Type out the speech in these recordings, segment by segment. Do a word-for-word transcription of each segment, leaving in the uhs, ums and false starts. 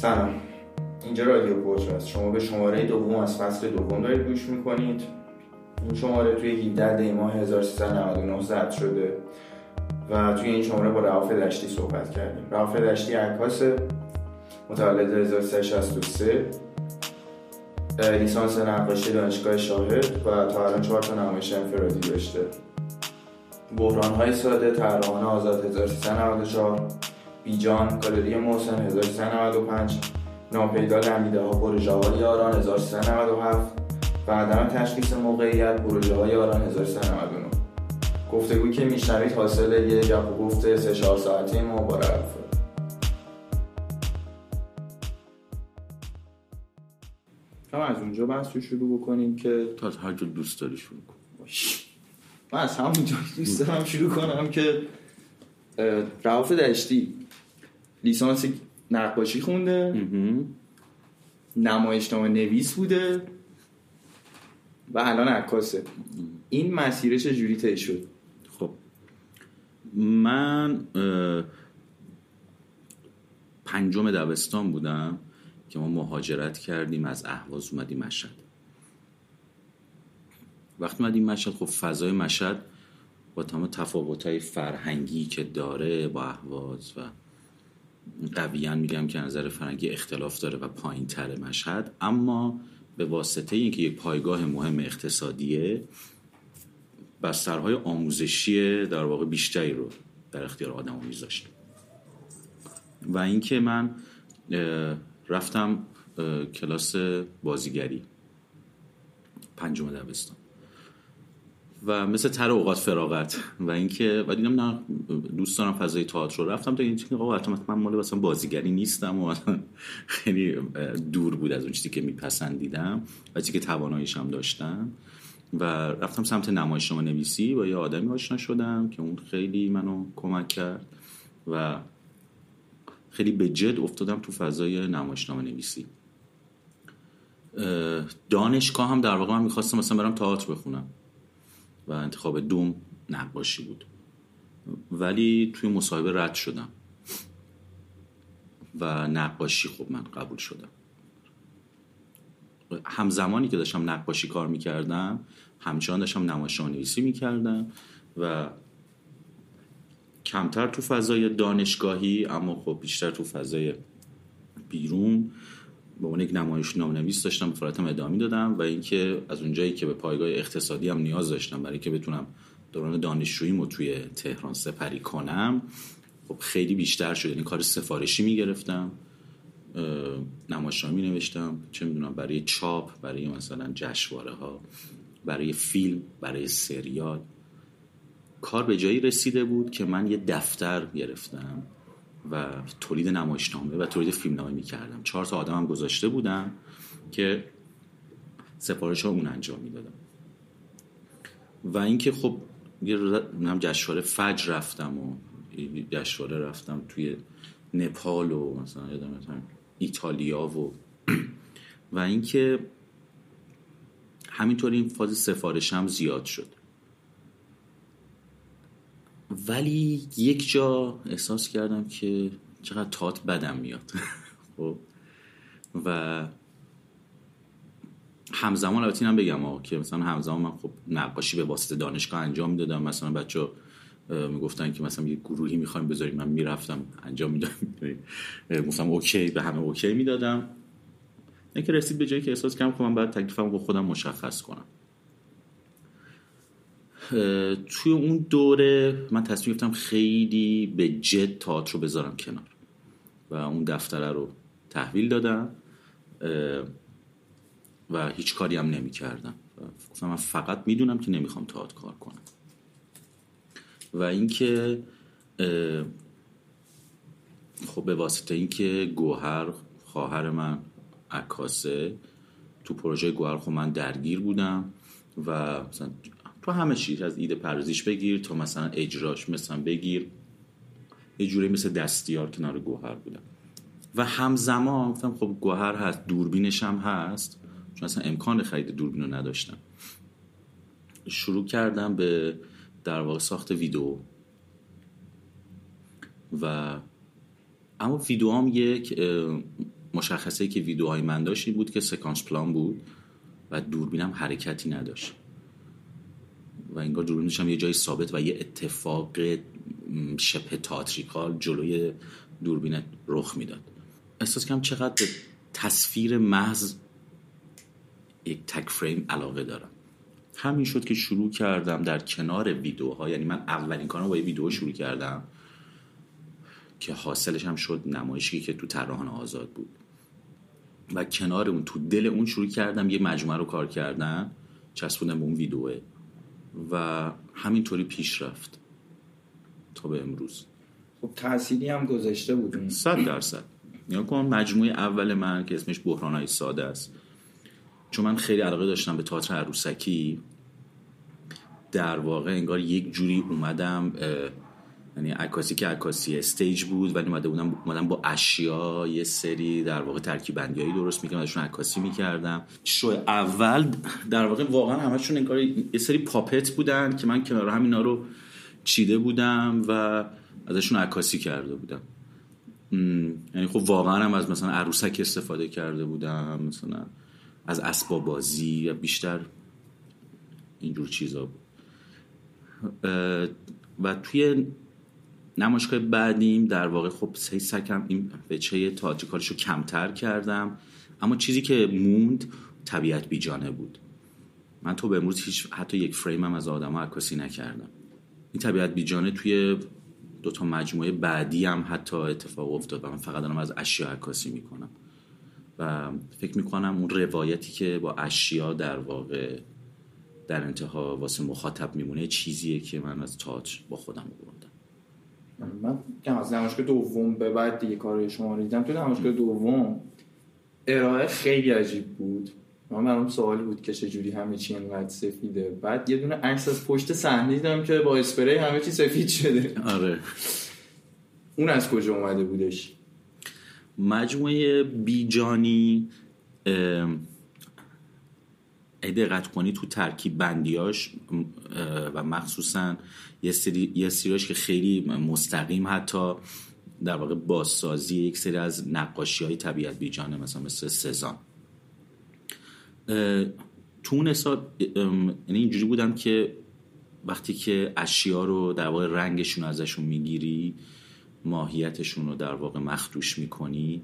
سلام، اینجا رادیو پژواک است. شما به شماره دوم از فصل دوم دارید گوش میکنید. این شماره توی هجدهم دی ماه هزار و سیصد و نود و نه ضبط شده و توی این شماره با رئوف دشتی صحبت کردیم. رئوف دشتی عکاس، متولد هزار و سیصد و شصت و سه، لیسانس نقاشی دانشگاه شاهد و تا الان چهار تا نمایش انفرادی داشته. بحران‌های ساده، تهران آزاد هزار و سیصد و نود و چهار، بیجان، گالری محسن هزار و سیصد و نود و پنج، ناپیدا لمیده‌ها، پروژه‌های آران هزار و سیصد و نود و هفت و عدم تشخیص موقعیت، پروژه‌های آران هزار و سیصد و نود و نه. گفتگویی که می‌شنوید حاصل یه گپ و گفت سه چهار ساعتی ما با رئوف. ما از اونجا بحث رو شروع بکنیم که تا از هر جا دوست داری شروع کنم. من از همونجا دوست دارم شروع کنم که رئوف دشتی لیسانس نقاشی خونده، نمایشنامه نویس بوده و الان عکاسه. این مسیر چجوری طی شد؟ خب من پنجم دبستان بودم که ما مهاجرت کردیم، از اهواز اومدیم مشهد. وقتی اومدیم مشهد، خب فضای مشهد با تمام تفاوت‌های فرهنگی که داره با اهواز و قویان میگم که نظر فرهنگی اختلاف داره و پایین‌تر مشهد، اما به واسطه اینکه یک پایگاه مهم اقتصادیه، بسترهای آموزشی در واقع بیشتری رو در اختیار آدم‌ها می‌ذاشت. و اینکه من رفتم کلاس بازیگری پنجم دبستان و مثل تر اوقات فراغت و اینکه و دیدم نه دوست دارم فضای تئاتر رو، رفتم تا این چیزی که آقا من مال مثلا بازیگری نیستم و خیلی دور بود از اون چیزی که میپسندیدم و چیزی که تواناییش هم داشتم و رفتم سمت نمایشنامه نویسی و یه آدمی آشنا شدم که اون خیلی منو کمک کرد و خیلی به جد افتادم تو فضای نمایشنامه نویسی. دانشگاه هم در واقع من میخواستم مثلا برم تئاتر بخونم و انتخاب دوم نقاشی بود، ولی توی مصاحبه رد شدم و نقاشی خب من قبول شدم. همزمانی که داشتم نقاشی کار میکردم، همچنان داشتم نمایشنامه نویسی میکردم و کمتر تو فضای دانشگاهی اما خب بیشتر تو فضای بیرون با اون یک نمایشنامه نویس داشتم به فعالیتم ادامه دادم و اینکه از اونجایی که به پایگاه اقتصادی هم نیاز داشتم برای که بتونم دوران دانشجوییمو توی تهران سپری کنم، خب خیلی بیشتر شد. یعنی کار سفارشی میگرفتم، نمایشنامه مینوشتم، چه میدونم برای چاپ، برای مثلا جشنواره ها، برای فیلم، برای سریال. کار به جایی رسیده بود که من یه دفتر گرفتم و تولید نمایشنامه و تولید فیلمنامه می‌کردم. چهار تا آدمم گذاشته بودم که سفارش‌ها اون انجام می‌دادم. و اینکه خب من جشنواره فجر رفتم و جشنواره رفتم توی نپال و مثلا یادم میاد ایتالیا و و اینکه همینطوری این فاز سفارشم زیاد شد. ولی یک جا احساس کردم که چقدر تئاتر بدم میاد و همزمان البته اینم بگم آقا که مثلا همزمان من خب نقاشی به واسطه دانشگاه انجام میدادم. مثلا بچه‌ها میگفتن که مثلا یه گروهی میخوایم بذاریم، من میرفتم انجام میدادم، مثلا اوکی به همه اوکی میدادم. اینکه رسید به جایی که احساس کردم که من باید تکلیفم رو خودم مشخص کنم. توی اون دوره من تصمیم گرفتم خیلی به جد تئاتر رو بذارم کنار و اون دفتره رو تحویل دادم و هیچ کاری هم نمی کردم. گفتم من فقط میدونم که نمیخوام تئاتر کار کنم. و اینکه خب به واسطه اینکه گوهر خواهر من عکاسه، تو پروژه گوهر خب من درگیر بودم و مثلا تو همه چیز از ایده پردازیش بگیر تا مثلا اجراش مثلا بگیر، یه جوری مثل دستیار کنار گوهر بودم. و همزمان گفتم خب گوهر هست، دوربینش هم هست، چون اصلا امکان خرید دوربین رو نداشتم. شروع کردم به در واقع ساخت ویدیو و اما ویدیو هم یک مشخصه‌ای که ویدیوهای من داشت این بود که سکانس پلان بود و دوربینم حرکتی نداشت و انگار دوربینش هم یه جای ثابت و یه اتفاق شبه تئاتریکال جلوی دوربینت رخ میداد. احساس کردم چقدر تصویر محض یک تک فریم علاقه دارم. همین شد که شروع کردم در کنار ویدیوها، یعنی من اولین کارم با یه ویدیو شروع کردم که حاصلش هم شد نمایشی که تو تهران آزاد بود و کنار اون تو دل اون شروع کردم یه مجموعه رو کار کردن، چسبوندم اون ویدیو و همینطوری پیش رفت تا به امروز. خب تأثیری هم گذاشته بود. صد درصد. نگاه کن مجموعه اول من که اسمش بحران‌های ساده است، چون من خیلی علاقه داشتم به تئاتر عروسکی، در واقع انگار یک جوری اومدم، یعنی عکاسی که عکاسی استیج بود ولی اومده بودم اومدم با اشیا یه سری در واقع ترکیب بندیایی درست می‌کردم، ازشون عکاسی می‌کردم. شو اول در واقع واقعا همشون انگار یه سری پاپت بودن که من کنار هم اینا رو چیده بودم و ازشون عکاسی کرده بودم. یعنی خب واقعا هم از مثلا عروسک استفاده کرده بودم، مثلا از اسباب بازی و بیشتر اینجور چیزا بود. و توی نمایشگاه بعدیم در واقع خب سه سکم این بچه تئاتریکالشو کمتر کردم، اما چیزی که موند طبیعت بیجانه بود. من تو به امروز هیچ حتی یک فریم هم از آدم‌ها عکاسی نکردم. این طبیعت بیجانه توی دوتا مجموعه بعدی هم حتی اتفاق افتاد و من فقط دارم از اشیا عکاسی میکنم و فکر میکنم اون روایتی که با اشیا در واقع در انتها واسه مخاطب میمونه چیزیه که من از تئاتر با خودم بردم. من کم از نمایشگاه دوم به بعد دیگه کار شما رو دیدم. تو نمایشگاه دوم ارائه خیلی عجیب بود. من برام سوالی بود که چجوری همه چی اینقدر سفیده. بعد یه دونه عکس از پشت صحنه دیدم که با اسپری همه چی سفید شده. آره. اون از کجا اومده بودش؟ مجموعه بیجانی ای دقت کنی تو ترکیب بندیاش و مخصوصا یه سری یه سریاش که خیلی مستقیم حتی در واقع بازسازی یک سری از نقاشی‌های طبیعت بیجانه، مثلا مثل سزان. تو اون حساب یعنی اینجوری بودم که وقتی که اشیا رو در واقع رنگشون ازشون میگیری، ماهیتشون رو در واقع مخدوش میکنی،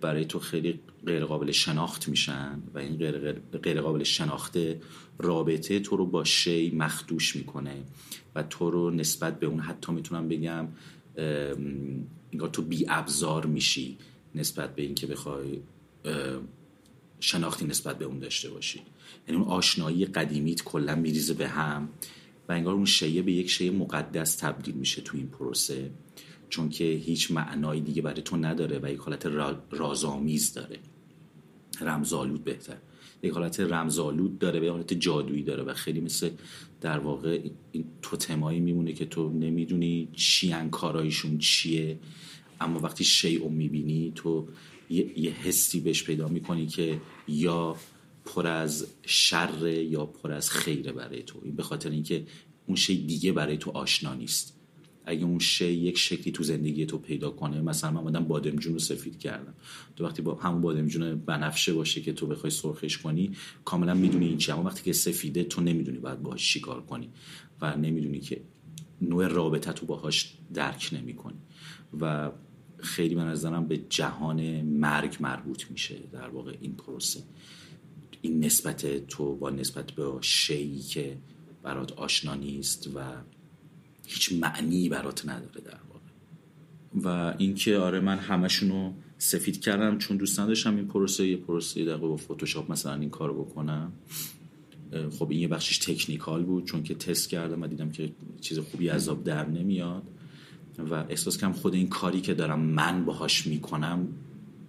برای تو خیلی غیر قابل شناخت میشن و این غیر, غیر, غیر قابل شناخته رابطه تو رو با شی مخدوش میکنه و تو رو نسبت به اون حتی میتونم بگم انگار تو بی ابزار میشی نسبت به این که بخوای شناختی نسبت به اون داشته باشی. یعنی اون آشنایی قدیمیت کلا میریزه به هم و انگار اون شیء به یک شیء مقدس تبدیل میشه تو این پروسه، چون که هیچ معنای دیگه برای تو نداره و یک حالت رازآمیز داره، رمزآلود بهتر، یک حالت رمزآلود داره، به حالت جادویی داره و خیلی مثل در واقع این توتمایی میمونه که تو نمیدونی چی ان کارایشون چیه، اما وقتی شیء رو میبینی تو یه, یه حسی بهش پیدا میکنی که یا پر از شر یا پر از خیره برای تو. این به خاطر اینکه اون شی دیگه برای تو آشنا نیست. اگه اون شی یک شکلی تو زندگی تو پیدا کنه، مثلا من اومدم بادمجون رو سفید کردم، تو وقتی با همون بادمجون بنفشه باشه که تو بخوای سرخش کنی کاملا میدونی این چیه، اما وقتی که سفیده تو نمیدونی باید باهاش چیکار کنی و نمیدونی که نوع رابطه تو باهاش درک نمیکنی و خیلی به نظرم به جهان مرگ مربوط میشه در واقع این پروسه، این نسبت تو با نسبت به شیئی که برات آشنا نیست و هیچ معنی برات نداره در واقع. و اینکه آره من همشونو سفید کردم چون دوست نداشتم این پروسه یه پروسه دقیقا با فتوشاپ مثلا این کارو بکنم. خب این یه بخشش تکنیکال بود چون که تست کردم و دیدم که چیز خوبی عذاب در نمیاد و احساس کردم خود این کاری که دارم من باهاش میکنم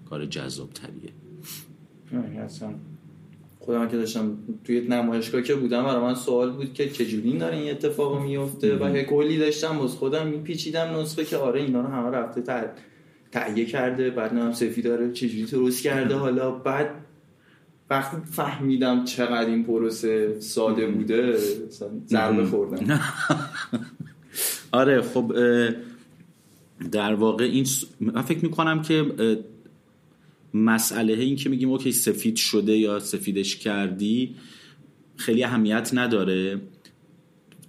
کار جذاب تریه. اصلا خودم که داشتم توی نمایشگاه که بودم برای من سوال بود که چجوری این داره این اتفاق میفته و هکولی داشتم باز خودم میپیچیدم نسخه که آره اینا رو همه رفته تهیه کرده، بعد نام سفید داره چجوری ترس کرده. حالا بعد وقتی فهمیدم چقدر این پروسه ساده بوده ضربه خوردم. آره خب در واقع این من فکر میکنم که مسئله این که میگیم اوکی سفید شده یا سفیدش کردی خیلی اهمیت نداره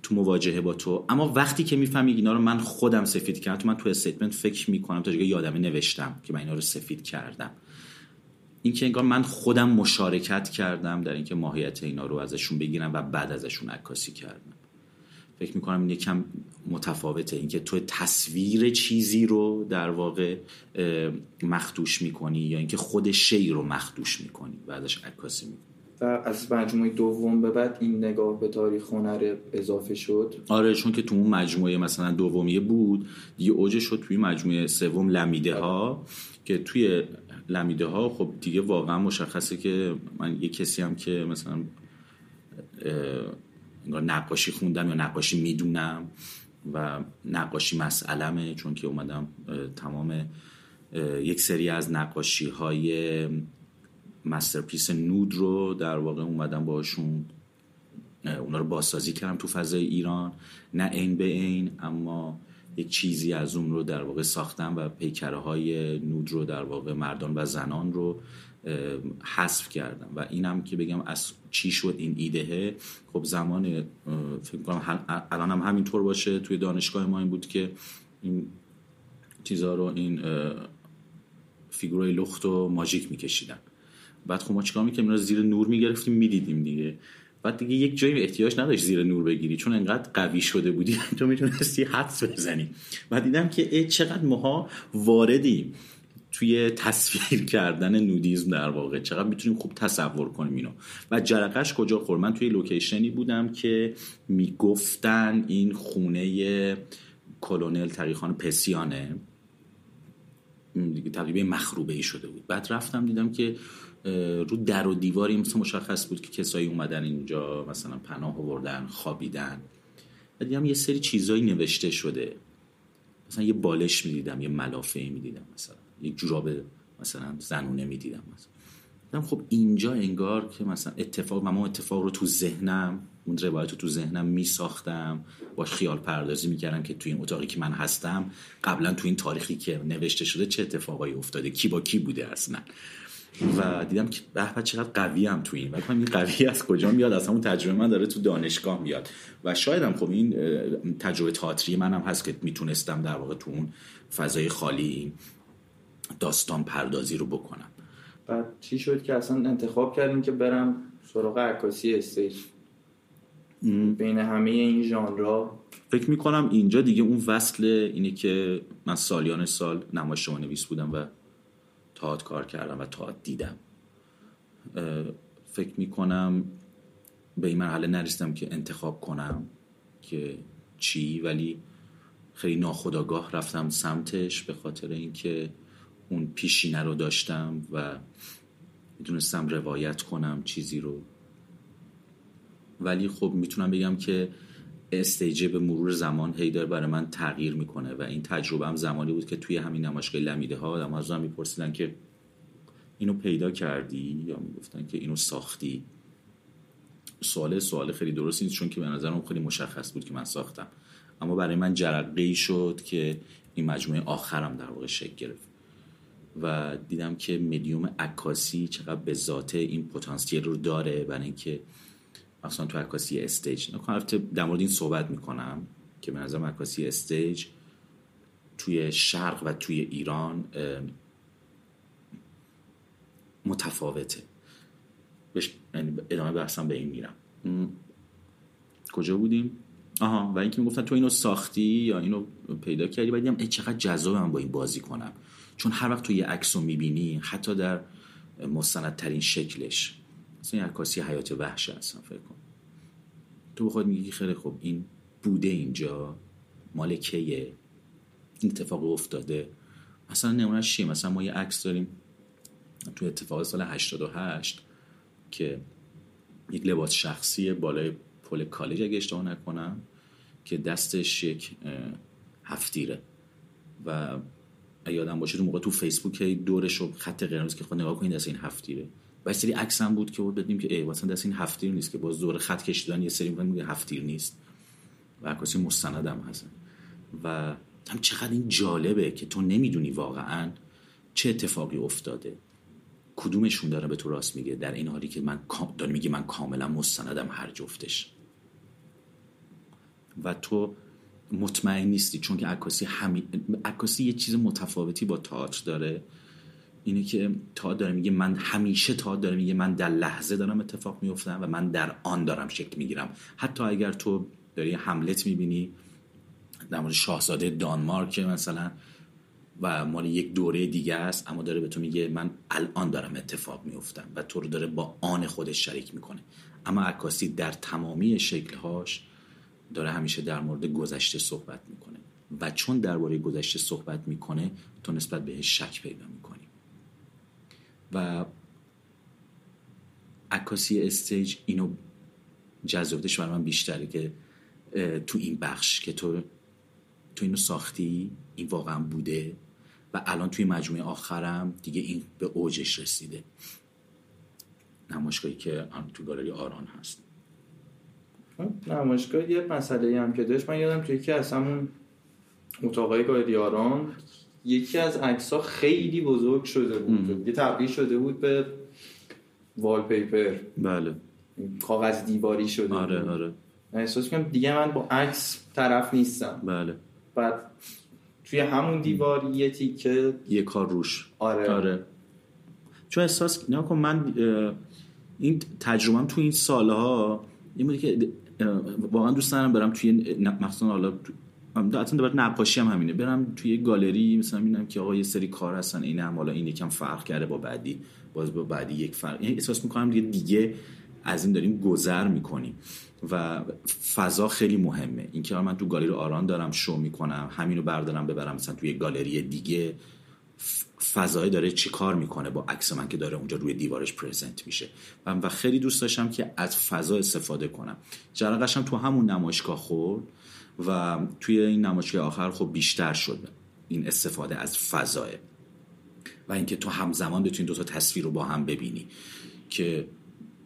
تو مواجهه با تو، اما وقتی که میفهمی اینا رو من خودم سفید کردم، تو من تو استیتمنت فکر میکنم تا جایی یادمه نوشتم که من اینا رو سفید کردم، این که انگار من خودم مشارکت کردم در اینکه ماهیت اینا رو ازشون بگیرم و بعد ازشون عکاسی کردم. فکر میکنم این یکم متفاوته، اینکه تو تصویر چیزی رو در واقع مخدوش میکنی یا اینکه خود شی رو مخدوش میکنی و ازش عکاسی میکنی. و از مجموعه دوم به بعد این نگاه به تاریخ هنر اضافه شد. آره، چون که تو اون مجموعه مثلا دومیه بود دیگه اوجش شد توی مجموعه سوم لمیده ها، که توی لمیده ها خب دیگه واقعا مشخصه که من یه کسی هم که مثلا نقاشی خوندم یا نقاشی میدونم و نقاشی مسئلمه، چون که اومدم تمام یک سری از نقاشی های مسترپیس نود رو در واقع اومدم باشون اونا رو بازسازی کردم تو فضای ایران، نه عین به عین اما یک چیزی از اون رو در واقع ساختم و پیکره های نود رو در واقع مردان و زنان رو حذف کردم. و اینم که بگم از چی شد این ایده، خب زمان فکر کنم الان هم همینطور باشه توی دانشگاه ما این بود که این چیزا رو، این فیگورای لخت و ماژیک میکشیدن، بعد خب ما چیکار میکنیم؟ اینا زیر نور میگرفتیم میدیدیم دیگه، بعد دیگه یک جایی احتیاج نداشت زیر نور بگیری چون انقدر قوی شده بودی تو میتونستی حدس بزنی. و دیدم که چقدر ماها واردیم توی تصویر کردن نودیزم، در واقع چقدر میتونیم خوب تصور کنیم اینو. و جرقش کجا خورد؟ من توی لوکیشنی بودم که میگفتن این خونه کلونل تقیخان پسیانه، تقریبا مخروبه ای شده بود. بعد رفتم دیدم که رو در و دیواری مثلا مشخص بود که کسایی اومدن اینجا مثلا پناه آوردن، خوابیدن. بعد دیدم یه سری چیزایی نوشته شده، مثلا یه بالش میدیدم، یه ملافه‌ای میدیدم، مثلا یه جوراب مثلا زنونه میدیدم. مثلا خب اینجا انگار که مثلا اتفاق، من اتفاق رو تو ذهنم، اون روایت رو تو ذهنم میساختم، باش خیال پردازی میکردم که تو این اتاقی که من هستم قبلا تو این تاریخی که نوشته شده چه اتفاقایی افتاده، کی با کی بوده اصلا. و دیدم که به چقدر قوی هم تو این، و این قوی از کجا میاد؟ از همون تجربه من داره تو دانشگاه میاد. و شاید هم خب این تجربه تئاتری منم هست که میتونستم در واقع تو اون فضای خالی داستان پردازی رو بکنم. بعد چی شد که اصلا انتخاب کردیم که برم سراغ عکاسی استیج؟ بین همه این ژانرها فکر میکنم اینجا دیگه اون وصل اینه که من سالیان سال نمایشنامه نویس بودم و تئاتر کار کردم و تئاتر دیدم. فکر میکنم به این مرحله نرسیدم که انتخاب کنم که چی، ولی خیلی ناخودآگاه رفتم سمتش به خاطر اینکه اون پیشینه رو داشتم و میتونستم روایت کنم چیزی رو. ولی خب میتونم بگم که استیج به مرور زمان هی داره برای من تغییر میکنه. و این تجربه هم زمانی بود که توی همین نمایشگاه لمیده ها آدم از هم میپرسیدن که اینو پیدا کردی یا میگفتن که اینو ساختی. سوال سوال خیلی درست نیست، چون که به نظرم خیلی مشخص بود که من ساختم، اما برای من جرقه‌ای شد که این مجموعه آخرم در واقع شکل گرفت و دیدم که مدیوم عکاسی چقدر به ذاته این پتانسیل رو داره برای اینکه مثلا تو عکاسی استیج نکنم. البته در مورد این صحبت میکنم که به نظرم عکاسی استیج توی شرق و توی ایران متفاوته. ادامه بحثم به این میرم. کجا بودیم؟ آها. و اینکه میگفتن تو اینو ساختی یا اینو پیدا کردی، بعد دیدم چقدر جذابم با این بازی کنم، چون هر وقت تو یه عکسو میبینی حتی در مستندترین شکلش، مثلا این عکاسی حیات وحش هستن، فکر کن تو بخواد میگی خیلی خب این بوده، اینجا مال کیه، این اتفاق افتاده. مثلا نمونهش چیه؟ مثلا ما یه عکس داریم تو اتفاق سال هشتاد و هشت که یک لباس شخصی بالای پل کالج اگه اشتباه نکنم که دستش یک هفتیره و اگه آدم باشه اون موقع تو فیسبوک دورش رو خط قرمز که خود نگاه کنید دست این هفتیره. و یه سری عکس هم بود که بود بدیم که ای واسه دست این هفتیر نیست، که باز دور خط کشیدن یه سری میگه هفتیر نیست و عکاسی مستند هم هستن. و هم چقدر این جالبه که تو نمیدونی واقعا چه اتفاقی افتاده، کدومشون داره به تو راست میگه، در این حالی که من داره میگه من کاملا مستندم هر جفتش، و تو مطمئن نیستی. چون که عکاسی همی... عکاسی یه چیز متفاوتی با تئاتر داره، اینه که تئاتر داره میگه من همیشه، تئاتر داره میگه من در لحظه دارم اتفاق میفتم و من در آن دارم شکل میگیرم. حتی اگر تو داری حملت میبینی در مورد شاهزاده دانمارک مثلا و مال یک دوره دیگه است، اما داره به تو میگه من الان دارم اتفاق میفتم و تو رو داره با آن خودش شریک میکنه. اما عکاسی در تمامی شکلهاش داره همیشه در مورد گذشته صحبت میکنه، و چون درباره گذشته صحبت میکنه تو نسبت بهش شک پیدا میکنی. و عکاسی استیج اینو جذابیتش برای من بیشتره که تو این بخش که تو تو اینو ساختی، این واقعا بوده و الان توی مجموعه آخرم دیگه این به اوجش رسیده، نمایشگاهی که تو گالری آران هست. نمایشگاه یه مسئله هم که داشت، من یادم توی یکی از همون اتاقای گالری آران یکی از عکس‌ها خیلی بزرگ شده بود، یه تبدیل شده بود به والپیپر، بله، کاغذ دیواری شده. آره بود. آره من احساس کنم دیگه من با عکس طرف نیستم. بله. بعد توی همون دیوار یه تیکه یه کار روش. آره آره. چون احساس نیا کن من این تجربه‌ام تو این سالها این بودی که واقعا دوست دارم برم توی مثلا حالا من حتی دوباره نقاشی هم همینه، برم توی گالری مثلا ببینم که آقا یه سری کار هستن این هم حالا این یکم فرق کرده با بعدی، باز با بعدی یک فرق، یعنی احساس می‌کنم دیگه دیگه از این داریم گذر می‌کنیم و فضا خیلی مهمه. این که من تو گالری آران دارم شو می‌کنم، همین رو بردارم ببرم مثلا توی گالری دیگه، فضای داره چی کار می‌کنه با عکس من که داره اونجا روی دیوارش پرزنت میشه، و خیلی دوست داشتم که از فضا استفاده کنم. جرقه‌اش هم تو همون نمایشگاه خورد و توی این نمایشگاه آخر خب بیشتر شد این استفاده از فضا و اینکه تو همزمان بتونی دو تا تصویر رو با هم ببینی، که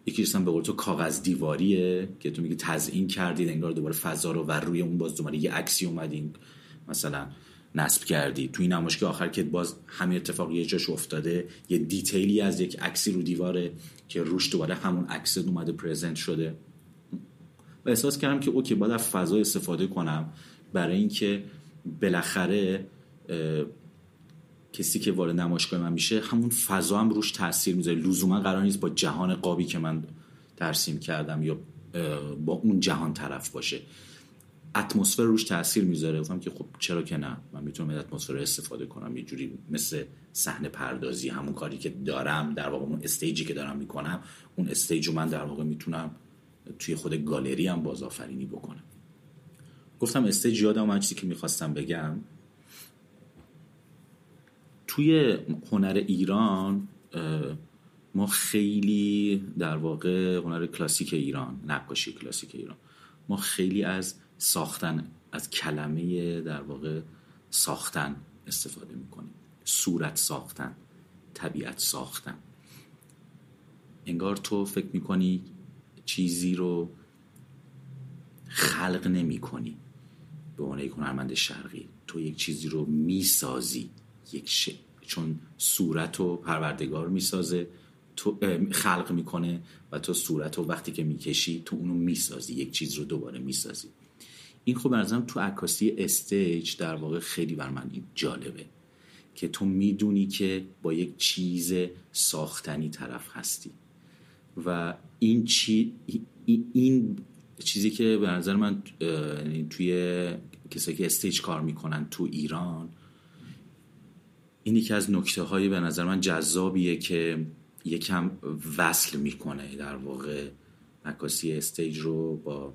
یکی رسن به قول تو کاغذ دیواریه که تو میگی تزیین کردید انگار دوباره فضا رو، و روی اون باز دوباره یه عکسی اومدین مثلا نصب کردی. توی نمایشگاه آخر که باز همین اتفاق یه جاش افتاده، یه دیتیلی از یک عکسی رو دیواره که روش دوباره همون عکس اومده پرزنت شده، و احساس کردم که اوکی باید از فضا استفاده کنم برای اینکه بالاخره کسی که وارد نمایشگاه من میشه همون فضا هم روش تاثیر میذاره، لزوما قرار نیست با جهان قابی که من ترسیم کردم یا با اون جهان طرف باشه، اتمسفر روش تاثیر میذاره. گفتم که خب چرا که نه، من میتونم از اتمسفر استفاده کنم یه جوری مثل صحنه پردازی، همون کاری که دارم در واقع اون استیجی که دارم میکنم، اون استیجو من در واقع میتونم توی خود گالری هم بازآفرینی بکنم. گفتم استیج یادم اومد چیزی که میخواستم بگم. توی هنر ایران ما خیلی در واقع هنر کلاسیک ایران، نقاشی کلاسیک ایران، ما خیلی از ساختن، از کلمه در واقع ساختن استفاده میکنیم، صورت ساختن، طبیعت ساختن. انگار تو فکر میکنی چیزی رو خلق نمی کنی به عنوان یک هنرمند شرقی، تو یک چیزی رو میسازی، یک ش... چون صورت رو پروردگار میسازه، تو خلق میکنه، و تو صورت رو وقتی که میکشی تو اونو میسازی، یک چیز رو دوباره میسازی. این خب برازم تو عکاسی استیج در واقع خیلی بر من این جالبه که تو میدونی که با یک چیز ساختنی طرف هستی، و این چی این چیزی که به نظر من توی کسایی که استیج کار میکنن تو ایران، این یکی از نکته هایی به نظر من جذابیه که یکم وصل میکنه در واقع عکاسی استیج رو با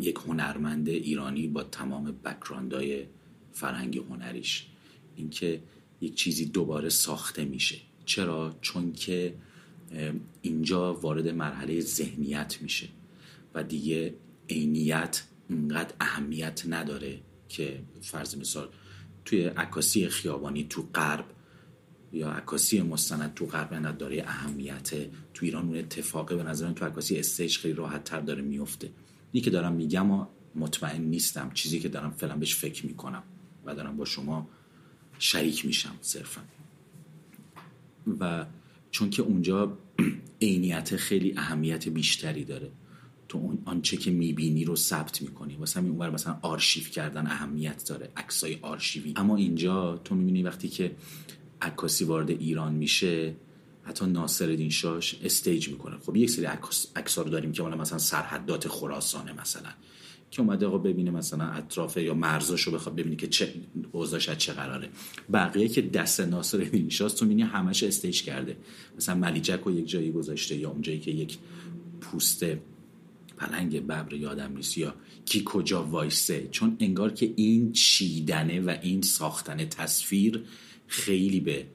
یک هنرمند ایرانی با تمام بک‌گراندهای فرهنگی هنریش، اینکه یک چیزی دوباره ساخته میشه. چرا؟ چون که اینجا وارد مرحله ذهنیت میشه و دیگه عینیت اینقدر اهمیت نداره که فرض مثال توی عکاسی خیابانی تو غرب یا عکاسی مستند تو غرب انقدر داره اهمیت، تو ایران اون اتفاقه به نظرم تو عکاسی استیج خیلی راحت تر داره میفته. اینی که دارم میگم و مطمئن نیستم، چیزی که دارم فعلا بهش فکر میکنم و دارم با شما شریک میشم صرفا. و چون که اونجا عینیت خیلی اهمیت بیشتری داره، تو اون آنچه که میبینی رو ثبت میکنی، واسه همین اونور مثلا آرشیف کردن اهمیت داره، عکسای آرشیوی. اما اینجا تو میبینی وقتی که عکاسی وارد ایران میشه، حتی ناصرالدین شاش استیج میکنه. خب یک سری عکس‌ها رو داریم که اون مثلا سرحدات خراسانه مثلا که اومده آقا ببینه مثلا اطراف یا مرزاشو بخواد ببینه که چه اوضاعش چه قراره. بقیه که دست ناصرالدین شاش تو میبینی همش استیج کرده، مثلا ملیجکو یک جایی گذاشته، یا اونجایی که یک پوست پلنگ ببر یادم نیست، یا کی کجا وایسه، چون انگار که این چیدنه و این ساختن تصویر خیلی به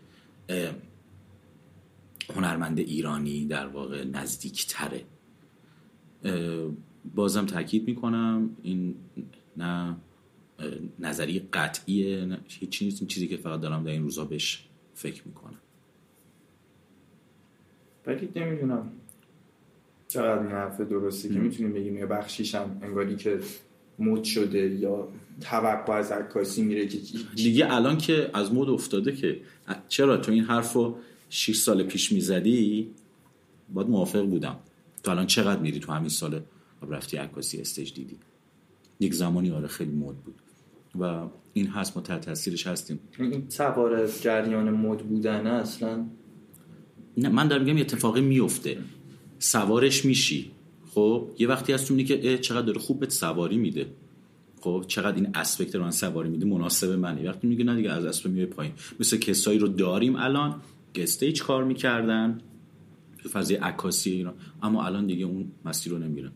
هنرمند ایرانی در واقع نزدیک تره. بازم تاکید میکنم این نه نظری قطعیه، نه هیچی نیست، این چیزی که فقط دارم در این روزا بهش فکر میکنم. ولی نمیدونم چقدر این حرف درسته که میتونیم بگیم یا بخشیش هم انگاری که مد شده یا توقع از عکاسی میره که دیگه الان که از مد افتاده، که چرا تو این حرفو شش سال پیش میزدی باید موافق بودم، تو الان چقدر میری تو همین سال رفتی عکاسی استیج دیدی. یک زمانی آره خیلی مد بود و این هست، ما تحت تاثیرش هستیم. این سوار جریان مد بودن اصلا نه، من دارم میگم اتفاقی میفته، سوارش میشی. خب یه وقتی هست اونی که چقدر داره خوب بهت سواری میده، خب چقدر این اسپکت رو من سواری میده مناسب منه، وقتی میگه نه دیگه از اسب میای پایین. مثل کسایی رو داریم الان که استیج کار میکردن تو فضای عکاسی اینا، اما الان دیگه اون مسیر رو نمیرن.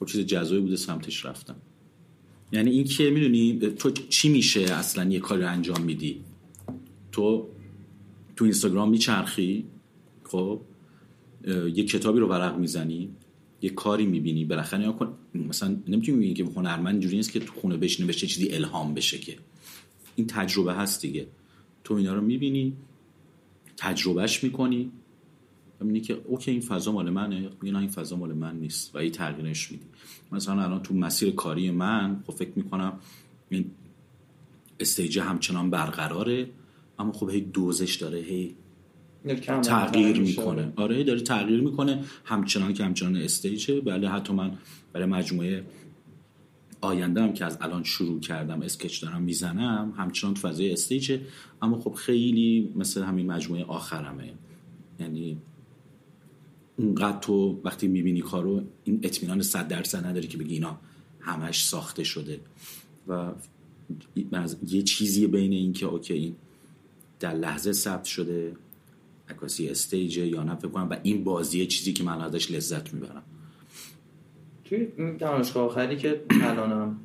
خب چیز جزایی بوده سمتش رفتن. یعنی این که میدونی تو چی میشه اصلا یه کاری رو انجام میدی، تو تو اینستاگرام میچرخی، خب یه کتابی رو ورق میزنی، یه کاری میبینی، بالاخره یا کن مثلا نمیتونی ببینی که هنرمند جوری نیست که تو خونه بشینه بشه چیزی الهام بشه، که این تجربه هست دیگه. تو اینا رو میبینی، تجربهش میکنی، میبینی که اوکی این فضا مال منه، میگه نه این فضا مال من نیست، و این تغییرش میدی. مثلا الان تو مسیر کاری من خب فکر میکنم این استیج همچنان برقراره، اما خب هی دوزش داره، هی تغییر میکنه. آره داره تغییر میکنه همچنان که همچنان استیجه. بله حتی من برای مجموعه آینده هم که از الان شروع کردم اسکچ دارم میزنم، همچنان تو فضای استیجه، اما خب خیلی مثل همین مجموعه آخرمه. یعنی اونقدر تو وقتی میبینی کارو این اطمینان صد درصد نداری که بگی اینا همش ساخته شده، و یه چیزی بین این که اوکی این در لحظه ثبت شده عکاسی استیج یا نه فکر کنم، و این بازیه چیزی که من ازش لذت میبرم. توی این دانشگاه آخری که الانم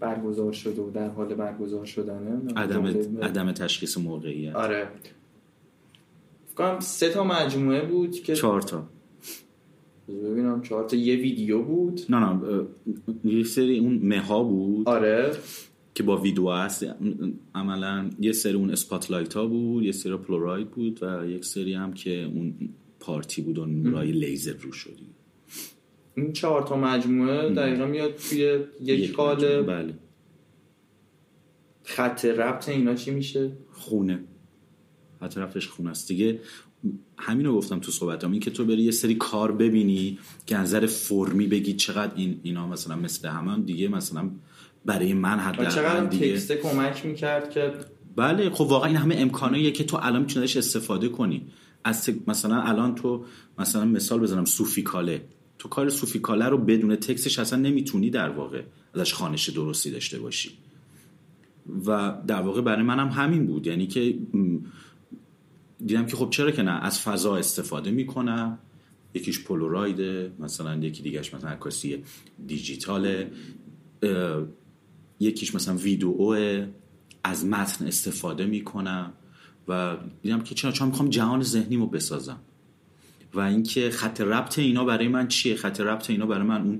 برگزار شده و در حال برگزار شدنه، عدم عدم تشخیص موقعیت، آره فکرم سه تا مجموعه بود که چهار تا ببینم چهار تا یه ویدیو بود، نه نه یه سری اون مها بود، آره که با ویدیو هست عملا، یه سری اون اسپاتلایت ها بود، یه سری پلوراید بود، و یک سری هم که اون پارتی بود و نورای لیزر رو شدی. این چهار تا مجموعه دقیقا میاد توی یک قالب. بله. خط ربط اینا چی میشه؟ خونه. خط ربطش خونه است دیگه. همین رو گفتم تو صحبتام، این که تو بری یه سری کار ببینی که از نظر فرمی بگی چقدر این اینا مثلا مثل همم دیگه، مثلا برای من حداقل چقدر تکست کمک میکرد که بله. خب واقعا این همه امکاناییه که تو الان میتونیش استفاده کنی از. مثلا الان تو مثلا مثال بزنم سوفیکاله، تو کار سوفیکاله رو بدون تکستش اصلا نمیتونی در واقع ازش خوانش درستی داشته باشی، و در واقع برای منم هم همین بود. یعنی که دیدم که خب چرا که نه، از فضا استفاده میکنم، یکیش پولورایده مثلا، یکی دیگهش مثلا عکاسی دیجیتاله، یکیش مثلا ویدئوه، از متن استفاده میکنم، و دیدم که چرا، چون میخوام جهان ذهنیمو بسازم. و اینکه خط ربط اینا برای من چیه؟ خط ربط اینا برای من اون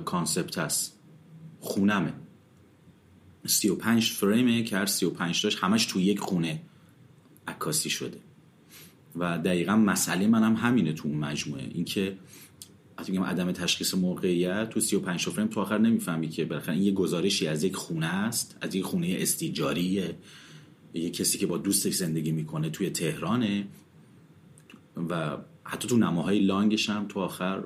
کانسپت هست، خونمه. سی و پنج فریمه که هر سی و پنج تاش همش تو یک خونه عکاسی شده، و دقیقا مسئله منم همینه تو اون مجموعه. اینکه حتی میگم عدم تشخیص موقعیت تو سی و پنج فریم، تو آخر نمیفهمی که بالاخره این یه گزارشی از یک خونه است، از یک خونه استیجاریه یه کسی که با دوستش زندگی میکنه توی تهرانه و حتی تو نماهای لانگش هم تو آخر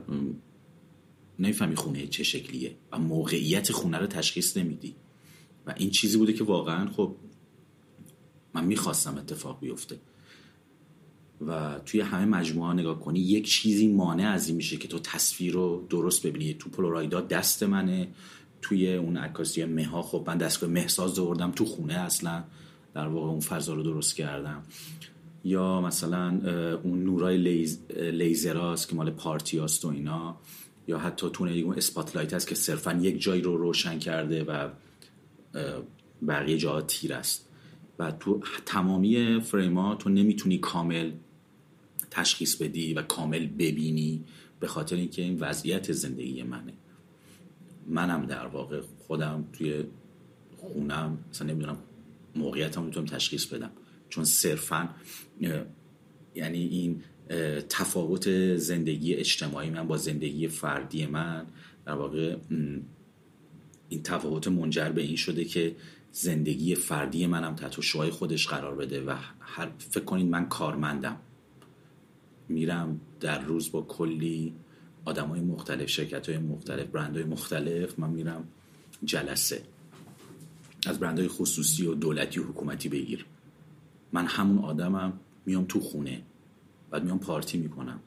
نمیفهمی خونه چه شکلیه و موقعیت خونه رو تشخیص نمیدی و این چیزی بوده که واقعا خب من میخواستم اتفاق بیفته. و توی همه مجموعه نگاه کنی یک چیزی مانع از این میشه که تو تصویر رو درست ببینی. تو پولارایدا دست منه، توی اون عکاسی مها خب من دستگاه مهساز آوردم تو خونه، اصلا در واقع اون فضا رو درست کردم. یا مثلا اون نورای لیز... لیزراست که مال پارتیاست و اینا، یا حتی تونه اون اسپاتلایت هست که صرفا یک جای رو روشن کرده و بقیه جاها تیر است. و تو تمامی فریما تو نمیتونی کامل تشخیص بدی و کامل ببینی به خاطر اینکه این وضعیت زندگی منه. منم در واقع خودم توی خونم مثلا نمیدونم موقعیتم رو میتونم تشخیص بدم، چون صرفا یعنی این تفاوت زندگی اجتماعی من با زندگی فردی من در واقع این تفاوت منجر به این شده که زندگی فردی منم تحت شعاع خودش قرار بده. و هر فکر کنین من کارمندم، میرم در روز با کلی آدمای مختلف، شرکت‌های مختلف، برندهای مختلف، من میرم جلسه از برندهای خصوصی و دولتی و حکومتی بگیر، من همون آدمم، میام تو خونه، بعد میام پارتی میکنم،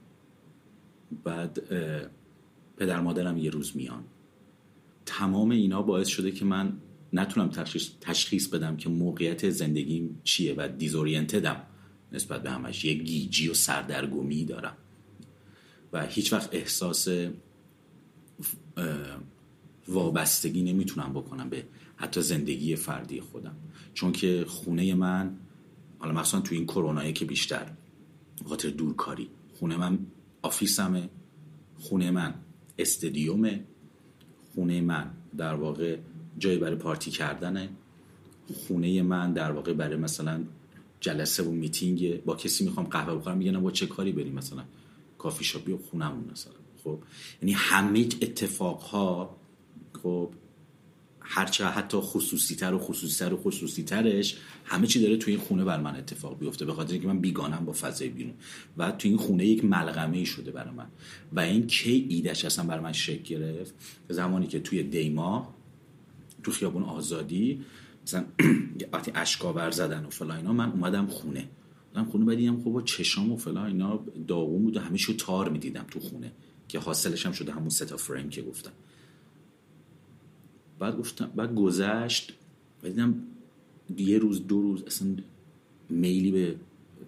بعد پدر مادرم یه روز میان. تمام اینا باعث شده که من نتونم تشخیص, تشخیص بدم که موقعیت زندگیم چیه و دیزورینتدم نسبت به همش، یه گیجی و سردرگمی دارم و هیچ وقت احساس وابستگی نمیتونم بکنم به حتی زندگی فردی خودم، چون که خونه من حالا مخصوصا تو این کرونایی که بیشتر خاطر دورکاری، خونه من آفیسمه، خونه من استادیومه، خونه من در واقع جایی برای پارتی کردنه، خونه من در واقع برای مثلا جلسه و میتینگ، با کسی میخوام قهوه بخورم میگن با چه کاری بریم، مثلا کافی شاپی و خونمون مثلا. خب یعنی همه اتفاقها خب هرچه حتی خصوصی‌تر و خصوصی‌تر و خصوصی‌ترش همه چی داره توی این خونه بر من اتفاق بیفته، به خاطر اینکه من بیگانم با فضای بیرون و توی این خونه یک ملغمه‌ای شده برای من. و این کی ایدش اصلا برای من شکل گرفت؟ زمانی که توی دیما تو خیابون آزادی مثلا وقتی اشکاور زدن و فلان اینا، من اومدم خونه، اومدم خونه بعد دیدم خب با چشام و فلان اینا داغون بود و همه چیو تار می‌دیدم تو خونه، که حاصلش هم شده همون سه تا فریم که گفتم. بعد گفتم بعد گذشت و دیدم یه روز دو روز اصلا میلی به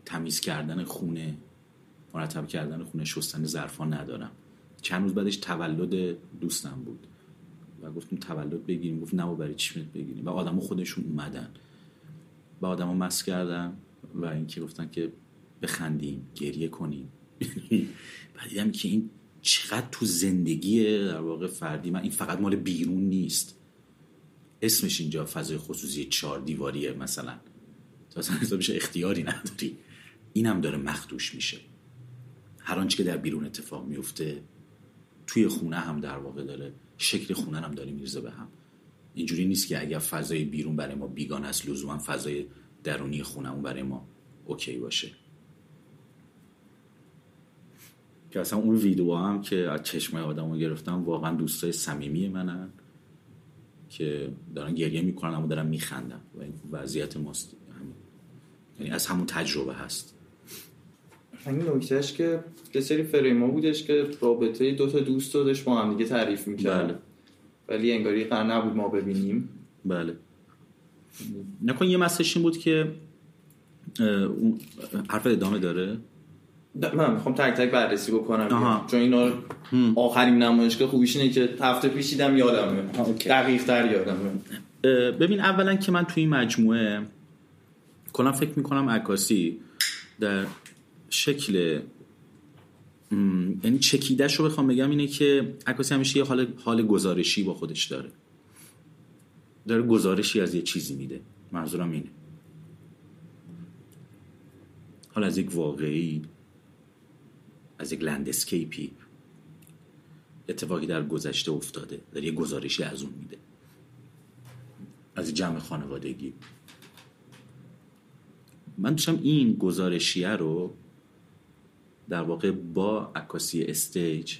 تمیز کردن خونه، مرتب کردن خونه، شستن ظرفان ندارم. چند روز بعدش تولد دوستم بود و گفتم تولد بگیریم، گفت نه و برای چی بگیریم، و آدم خودشون اومدن و آدم ها مست کردن و اینکه گفتن که بخندیم گریه کنیم. بعد دیدم که این چقدر تو زندگی در واقع فردی من، این فقط مال بیرون نیست، اسمش اینجا فضای خصوصی چهار دیواریه مثلا، تو اصلا حسابش اختیاری نداری، اینم داره مخدوش میشه. هر آنچه که در بیرون اتفاق میفته توی خونه هم در واقع داره، شکل خونه هم داره میرزه به هم. اینجوری نیست که اگر فضای بیرون برای ما بیگانه است لزوما فضای درونی خونهمون برای ما اوکی باشه. که اصلا اون ویدیو هم که از چشمای آدم رو گرفتم واقعا دوستای صمیمی منن که دارن گریه میکنن اما دارن میخندن و این وضعیت ماست، یعنی از همون تجربه هست. همین نکتهش که یه سری فریما بودش که رابطه دو تا دوست داشت با هم دیگه تعریف میکرد. بله. ولی انگاری قرار نبود ما ببینیم. بله. نکن یه مسئلهش این بود که اون حرف ادامه داره. من میخوام تک تک بررسی بکنم، چون اینا آخرین نمایشگاه خوبیش اینه که هفته پیش دیدم یادمه، دقیق تر یادمه. ببین اولا که من توی این مجموعه کلا فکر میکنم عکاسی در شکل یعنی چکیدش رو بخوام بگم اینه که عکاسی همیشه یه حال حال گزارشی با خودش داره، داره گزارشی از یه چیزی میده، منظورم اینه حالا از یک واقعی، از یک لندسکیپی، اتفاقی در گذشته افتاده، داره یه گزارشی از اون میده، از جمع خانوادگی، من داشتم این گزارشیه رو در واقع با عکاسی استیج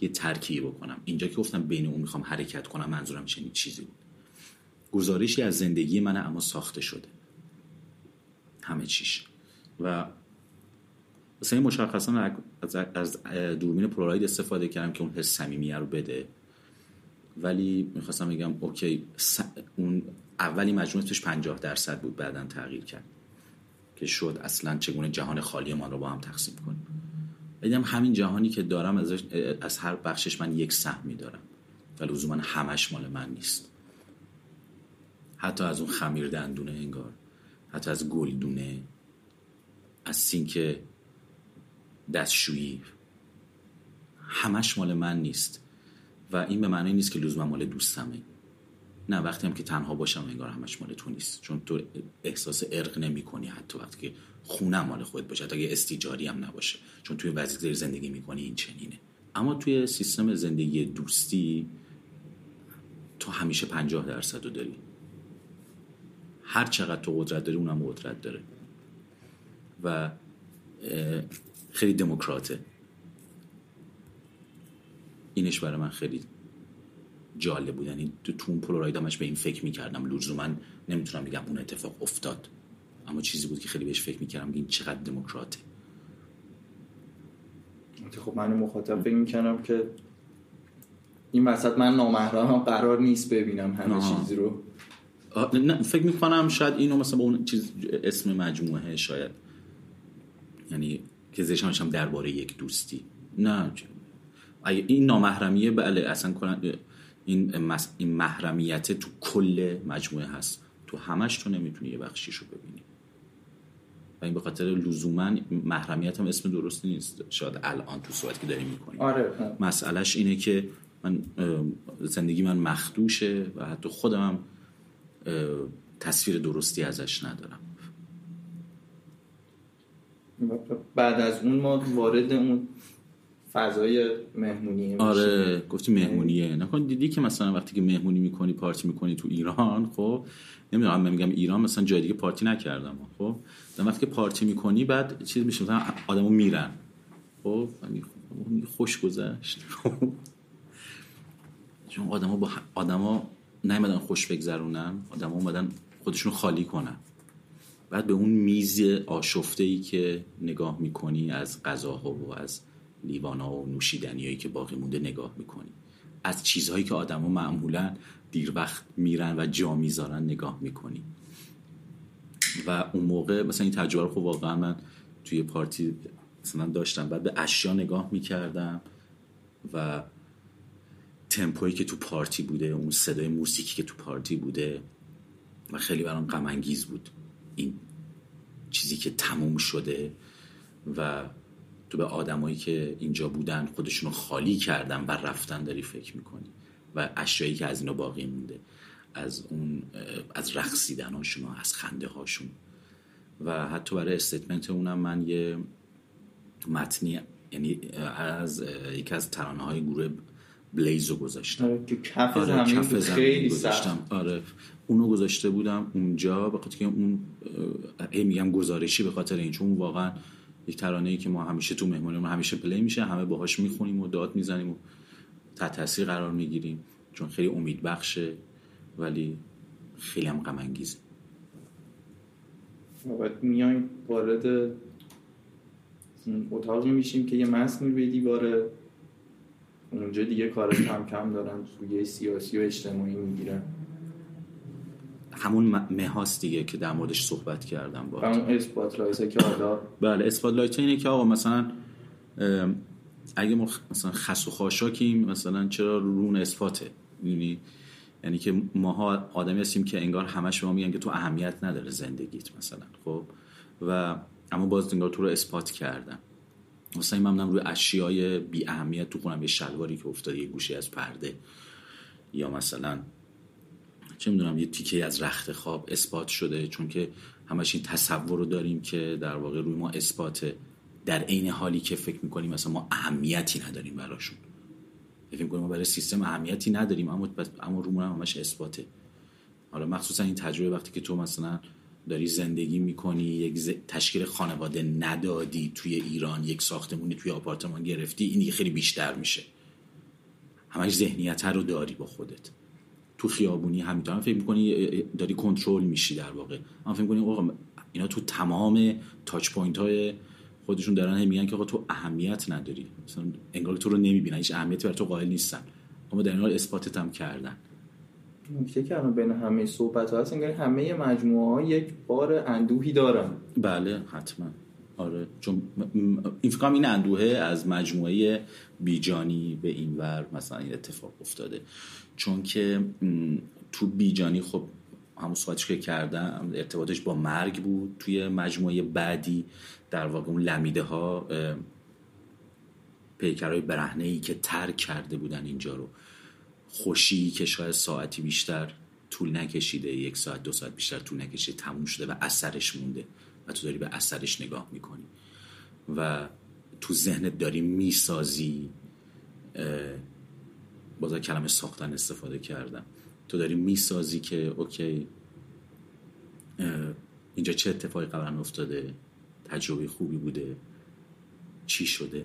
یه ترکیب بکنم. اینجا که گفتم بین اون میخوام حرکت کنم، منظورم چنین چیزی بود. گزارشی از زندگی من اما ساخته شده همه چیش. و مثلا مشخصا از دوربین پولاراید استفاده کردم که اون حس صمیمیه رو بده، ولی میخواستم بگم اوکی اون اولی مجموعش پنجاه درصد بود، بعدن تغییر کرد که شد اصلا چگونه جهان خالی ما رو با هم تقسیم کنیم. دیدم همین جهانی که دارم ازش، از هر بخشش من یک سهمی دارم و لزوما همش مال من نیست، حتی از اون خمیر دندونه انگار، حتی از گلدونه، از سینک دستشویی، همش مال من نیست. و این به معنی نیست که لزوما مال دوستمه، نه، وقتی هم که تنها باشم انگار همش مال تو نیست، چون تو احساس ارق نمی کنی حتی وقتی که خونه مال خودت باشه، حتی اگه استیجاری هم نباشه، چون توی وضعیت زندگی میکنی این چنینه. اما توی سیستم زندگی دوستی تو همیشه پنجاه درصد رو داری، هر چقدر تو قدرت داری اونم قدرت داره و خیلی دموکراته. اینش برای من خیلی جالب بود، یعنی تو اون پولاراید همش به این فکر میکردم، لزوما نمیتونم بگم اون اتفاق افتاد، اما چیزی بود که خیلی بهش فکر میکردم که این چقدر دموکراته. خب من مخاطب فکر میکردم که این وسط من نامحرمم، قرار نیست ببینم همه آه. چیز رو نه، فکر میکنم شاید اینو مثلا با اون چیز اسم مجموعه شاید، یعنی که زیشانش هم درباره یک دوستی، نه این نامحرمیه، بله اصلا کنند این مس... این محرمیت تو کل مجموعه هست، تو همش تو نمیتونی یه بخشیش رو ببینی و این به خاطر لزوما محرمیت هم اسم درست نیست شاید الان تو صحبت که داریم میکنیم. آره مسئلهش اینه که من زندگی من مخدوشه و حتی خودم تصویر درستی ازش ندارم. بعد از اون ما وارد اون فضای مهمونیه. آره گفتی مهمونیه، نکن دیدی که مثلا وقتی که مهمونی میکنی پارتی میکنی تو ایران، خب نمیدونم من میگم ایران، مثلا جای دیگه پارتی نکردم، خب در وقتی که پارتی میکنی بعد چیز میشه مثلا آدمو میرن، خب خوش گذشت چون آدما با آدما نمیدن خوش بگذرونن، آدما اومدن خودشون خالی کنن. بعد به اون میز آشفته‌ای که نگاه میکنی از غذاها و از لیوانا و نوشیدنیایی که باقی مونده نگاه میکنی، از چیزهایی که آدما معمولا دیر وقت میرن و جا میذارن نگاه میکنی. و اون موقع مثلا این تجربه رو خب واقعا من توی پارتی مثلا داشتم، بعد به اشیا نگاه میکردم و تمپویی که تو پارتی بوده، اون صدای موسیقی که تو پارتی بوده، و خیلی برام غم انگیز بود این چیزی که تموم شده و تو به آدمایی که اینجا بودن خودشونو خالی کردن و رفتن داری فکر میکنی و اشیایی که از اینا باقی مونده، از اون از رقصیدن هاشون، از خنده هاشون. و حتی برای استیتمنت اونم من یه متنی یعنی از یکی از ترانه های گروه بلیزو گذاشتم. آره که کف آره زمین بود، خیلی گذاشتم. آره اونو گذاشته بودم اونجا به خاطر که اون هی میگم گزارشی، به خاطر این چون واقعا یک ترانه‌ای که ما همیشه تو مهمونیمون همیشه پلی میشه، همه باهاش میخونیم و داد میزنیم و تحت تاثیر قرار میگیریم، چون خیلی امید بخشه ولی خیلی هم غم انگیزه. ما بعد میایم وارد اتاقی میشیم که یه متن به دیواره، اونجا دیگه کارا کم کم دارن سویه سیاسی و اجتماعی میگیرن، همون مهاس دیگه که در موردش صحبت کردم با اون اسپاتلایت که حالا بله اسپاتلایت اینه که آقا مثلا اگه ما مثلا خس و خاشاکیم مثلا چرا رون اسپاته، یعنی یعنی که ماها آدمی هستیم که انگار همش به ما میگن که تو اهمیت نداره زندگیت مثلا، خب و اما باز انگار تو رو اسپات کردن. مثلا منم روی اشیای بی اهمیت تو خونم، یه شلواری که افتاده یه گوشه از پرده یا مثلا چه میدونم یه تیکه از رخت خواب اثبات شده، چون که همش این تصور رو داریم که در واقع روی ما اثباته، در عین حالی که فکر میکنیم مثلا ما اهمیتی نداریم براشون، فکر میکنیم ما برای سیستم اهمیتی نداریم اما اما رومون همش اثباته. حالا مخصوصا این تجربه وقتی که تو مثلا داری زندگی میکنی، یک ز... تشکیل خانواده ندادی توی ایران، یک ساختمونی توی آپارتمان گرفتی، این دیگه خیلی بیشتر میشه. همش ذهنیت رو داری با خودت. تو خیابونی همینطور هم فکر میکنی داری کنترل میشی در واقع. هم فکر میکنی آقا اینا تو تمام تاچ پوینت های خودشون دارن هم میگن که آقا تو اهمیت نداری، مثلا انگار تو رو نمیبینن، هیچ اهمیتی بر تو قائل نیستن، اما در این حال اثباتت هم کردن. نکته که الان بین همه صحبت‌ها هست انگار همه مجموعه‌ها یک بار اندوهی دارن. بله حتما، آره، چون این فکرام این اندوه از مجموعه بیجانی به این ور مثلا این اتفاق افتاده، چون که تو بیجانی خب همون صحبتش که کردم ارتباطش با مرگ بود، توی مجموعه بعدی در واقع اون لمیده ها پیکرهای برهنه‌ای که ترک کرده بودن اینجا رو، خوشی که شاید ساعتی بیشتر طول نکشیده، یک ساعت دو ساعت بیشتر طول نکشیده، تموم شده و اثرش مونده و تو داری به اثرش نگاه میکنی و تو ذهنت داری میسازی. بازا کلمه ساختن استفاده کردم. تو داری میسازی که اوکی اینجا چه اتفاقی قبلا افتاده، تجربه خوبی بوده، چی شده.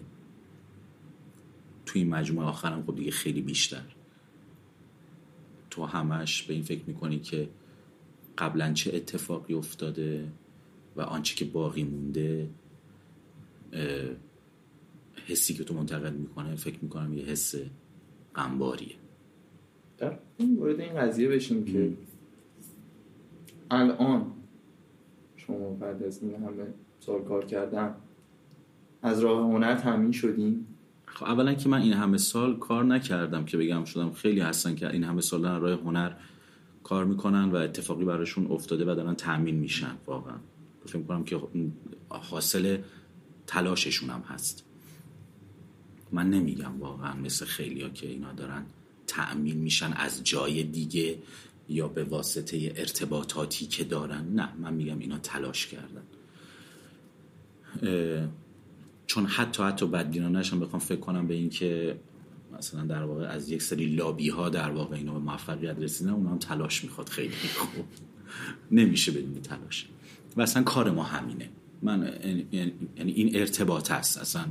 تو این مجموعه آخرم خب دیگه خیلی بیشتر تو همش به این فکر میکنی که قبلا چه اتفاقی افتاده و آنچه که باقی مونده، حسی که تو منتقل میکنه فکر میکنم یه حس غمباریه. در این وارد این قضیه بشیم که الان شما بعد از این همه سال کار کردن از راه هنر تامین شدین؟ خب اولا که من این همه سال کار نکردم که بگم شدم، خیلی هستن که این همه سال دارن راه هنر کار میکنن و اتفاقی براشون افتاده و دارن تامین میشن. واقعا فکر میکنم که حاصل تلاششون هم هست. من نمیگم واقعا مثل خیلی ها که اینا دارن تأمین میشن از جای دیگه یا به واسطه ارتباطاتی که دارن، نه، من میگم اینا تلاش کردن. چون حتی حتی بدبینانش هم بخوام فکر کنم به این که مثلا در واقع از یک سری لابی ها در واقع اینا به موفقیت رسیدن، اونا هم تلاش میخواد خیلی. خوب نمیشه بدون تلاش و اصلا کار ما همینه. من یعنی این ارتباط هست، اصلا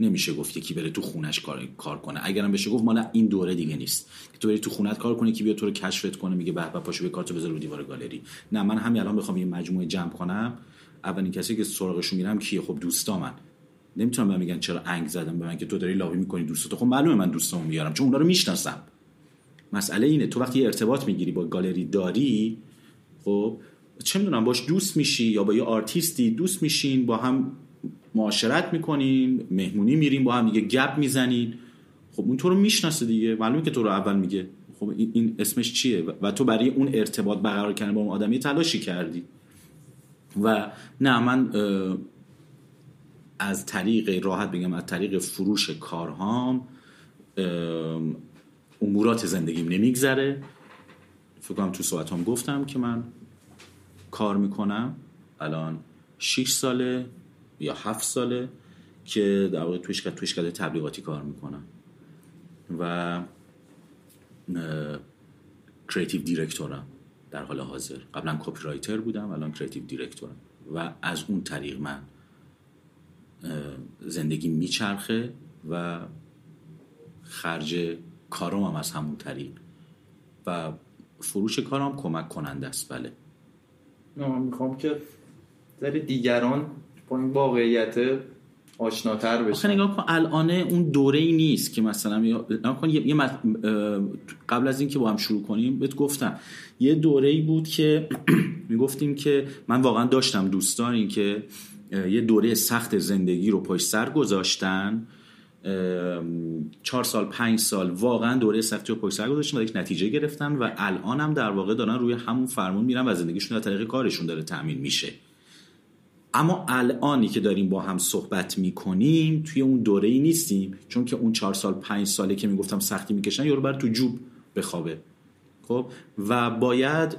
نمیشه گفت یکی بره تو خونش کار کار کنه. اگرم بشه گفت مال این دوره دیگه نیست که تو بری تو خونت کار کنی که بیا تو رو کشفت کنه، میگه به به پاشو به کارتو بذار رو دیوار گالری. نه، من همین الان بخوام یه مجموعه جمع کنم، اولین کسی که سراغش میرم کیه؟ خب دوستامن. نمیتونم بهم میگن چرا انگ زدم به من که تو داری لاوی میکنی دوستات. خب معلومه من دوستامو میارم چون اونا رو میشناسم. مسئله اینه تو وقتی ارتباط میگیری با گالری داری، خب چه میدونم باش دوست میشی یا با یه آرتیستی دوست میشین، با هم معاشرت میکنین، مهمونی میرین با هم دیگه، گپ میزنین. خب اون تو رو میشناسه دیگه، معلومه که تو رو اول میگه. خب این اسمش چیه؟ و تو برای اون ارتباط برقرار کردن با اون آدمی تلاشی کردی. و نه، من از طریق راحت بگم از طریق فروش کارهام امورات زندگیم نمیگذره. فکر کنم تو صحبتام گفتم که من کار میکنم الان شش ساله یا هفت ساله که در واقع توی شرکت توی شرکت تبلیغاتی کار میکنم و کریتیو دیرکتورم در حال حاضر. قبلا کپی رایتر بودم، الان کریتیو دیرکتورم و از اون طریق من زندگی میچرخه و خرج کارم هم از همون طریق و فروش کارم کمک کننده است. بله، من میخوام که در دیگران با این واقعیت آشناتر بشن. آخه نگاه کن الان اون دوره‌ای نیست که مثلا نگاه کن یه مط... قبل از این که با هم شروع کنیم بهت گفتم یه دوره‌ای بود که میگفتیم که من واقعا داشتم دوستان این که یه دوره سخت زندگی رو پشت سر گذاشتن، چهار سال پنج سال واقعا دوره سختی رو پشت سر گذاشتن و یک نتیجه گرفتن و الان هم در واقع دارن روی همون فرمون میرن و زندگیشون از طریق کارشون داره تأمین میشه. اما الانی که داریم با هم صحبت میکنیم توی اون دوره ای نیستیم، چون که اون چهار سال پنج ساله که میگفتم سختی میکشن یارو بر تو جوب بخوابه. خب و باید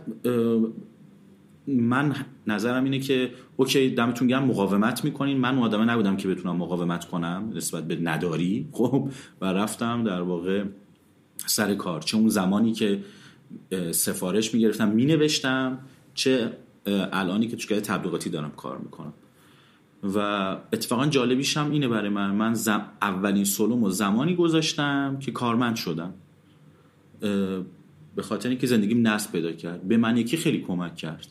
من نظرم اینه که اوکی دمتون گرم مقاومت میکنین، من اون آدمه نبودم که بتونم مقاومت کنم نسبت به نداری. خب و رفتم در واقع سر کار، چه اون زمانی که سفارش میگرفتم مینوشتم، چه الانی که توی تبلیغاتی دارم کار میکنم و اتفاقا جالبیش هم اینه برای من من زم... اولین سولومو زمانی گذاشتم که کارمند شدم، به خاطر اینکه زندگیم نصب پیدا کرد، به من یکی خیلی کمک کرد.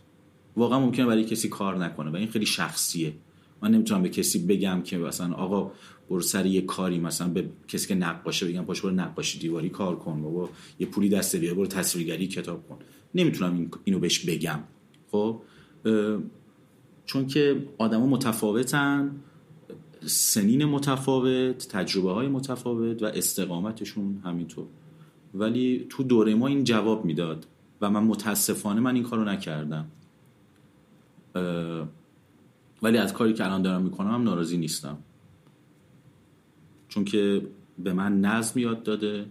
واقعا ممکنه برای کسی کار نکنه و این خیلی شخصیه. من نمیتونم به کسی بگم که مثلا آقا برو سر یه کاری، مثلا به کسی که نقاشه بگم پاش برو نقاشی دیواری کار کن، بابا یه پولی دست بیار برو تصویرگری کتاب کن. نمیتونم اینو بهش بگم، خب، چون که آدما متفاوتن، سنین متفاوت، تجربه های متفاوت و استقامتشون همینطور. ولی تو دوره ما این جواب میداد و من متاسفانه من این کارو نکردم، ولی از کاری که الان دارم میکنم هم ناراضی نیستم، چون که به من نظم یاد داده.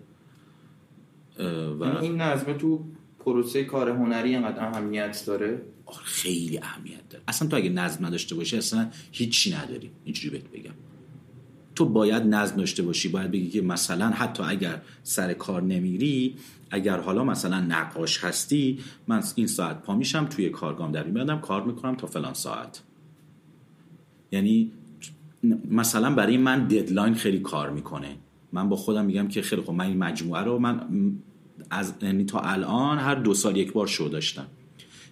و این نظم تو پروسه کار هنری اینقدر اهمیت داره؟ آره خیلی اهمیت داره. اصلا تو اگه نظم نداشته باشی اصلا هیچی نداری. اینجوری بهت بگم، تو باید نظم داشته باشی. باید بگی که مثلا حتی اگر سر کار نمیری، اگر حالا مثلا نقاش هستی، من این ساعت پا میشم توی کارگام در میادم کار میکنم تا فلان ساعت. یعنی مثلا برای من ددلاین خیلی کار میکنه. من با خودم میگم که خیلی خب من این مجموعه رو من از یعنی تا الان هر دو سال یک بار شو داشتم.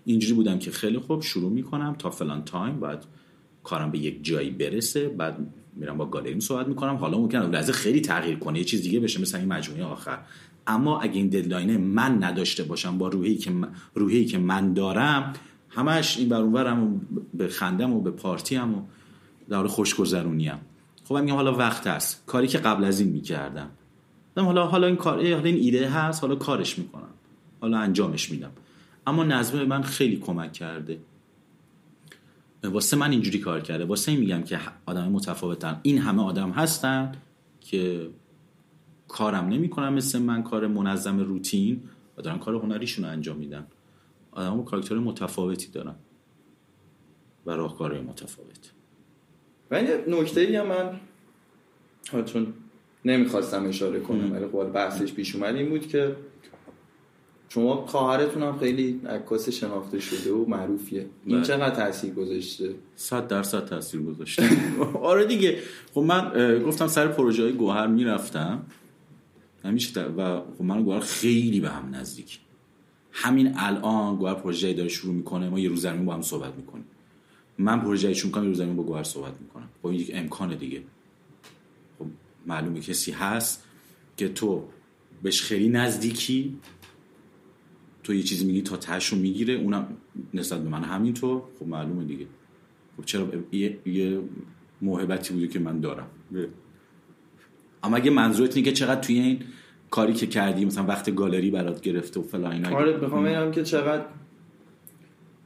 اینجوری بودم که خیلی خوب شروع میکنم تا فلان تایم، بعد کارم به یک جایی برسه، بعد میرم با گالریم صحبت میکنم. حالا ممکنه لحظه خیلی تغییر کنه، یه چیز دیگه بشه مثلا این مجموعه آخر. اما اگه این ددلاین من نداشته باشم با روحی که من، روحی که من دارم، همش این بر اون ورم، به خندم و به پارتیام و داره خوشگذرونیم. خب میگم حالا وقت هست، کاری که قبل از این میکردم حالا حالا این کار، حالا این ایده هست، حالا کارش میکنم، حالا انجامش میدم. اما نظم من خیلی کمک کرده. واسه من اینجوری کار کرده. واسه این میگم که آدم متفاوتن، این همه آدم هستن که کارم نمیکنن مثل من، کار منظم روتین، و دارن کار هنریشون رو انجام میدن. آدمو کاراکتر متفاوتی دارن و راهکارهای متفاوت. و این نکته ای من چون نمیخواستم اشاره کنم ولی خب بحثش پیش اومد این بود که شما خواهرتون هم خیلی عکاس شناخته شده و معروفیه. این چقدر تاثیر گذاشته؟ صد درصد تاثیر گذاشته. آره دیگه. خب من گفتم سر پروژه های گوهر میرفتم همیشه و خب من گوهر خیلی به هم نزدیک. همین الان گوهر پروژه‌ای داره شروع میکنه، ما یه روز زمین با هم صحبت میکنیم. من پروژه‌ایشون کام یه روز زمین با گوهر صحبت میکنم. با یک امکان دیگه. خب معلومه کسی هست که تو بهش خیلی نزدیکی، تو یه چیزی میگی تا تهشو میگیره، اونم نسبت به من همین تو، خب معلومه دیگه. خب چرا یه, یه موهبتی بوده که من دارم. اما اگه منظورت اینه که چقدر توی این کاری که کردی مثلا وقت گالری برات گرفته و فلان اینا، آره میخوام بگم که چقدر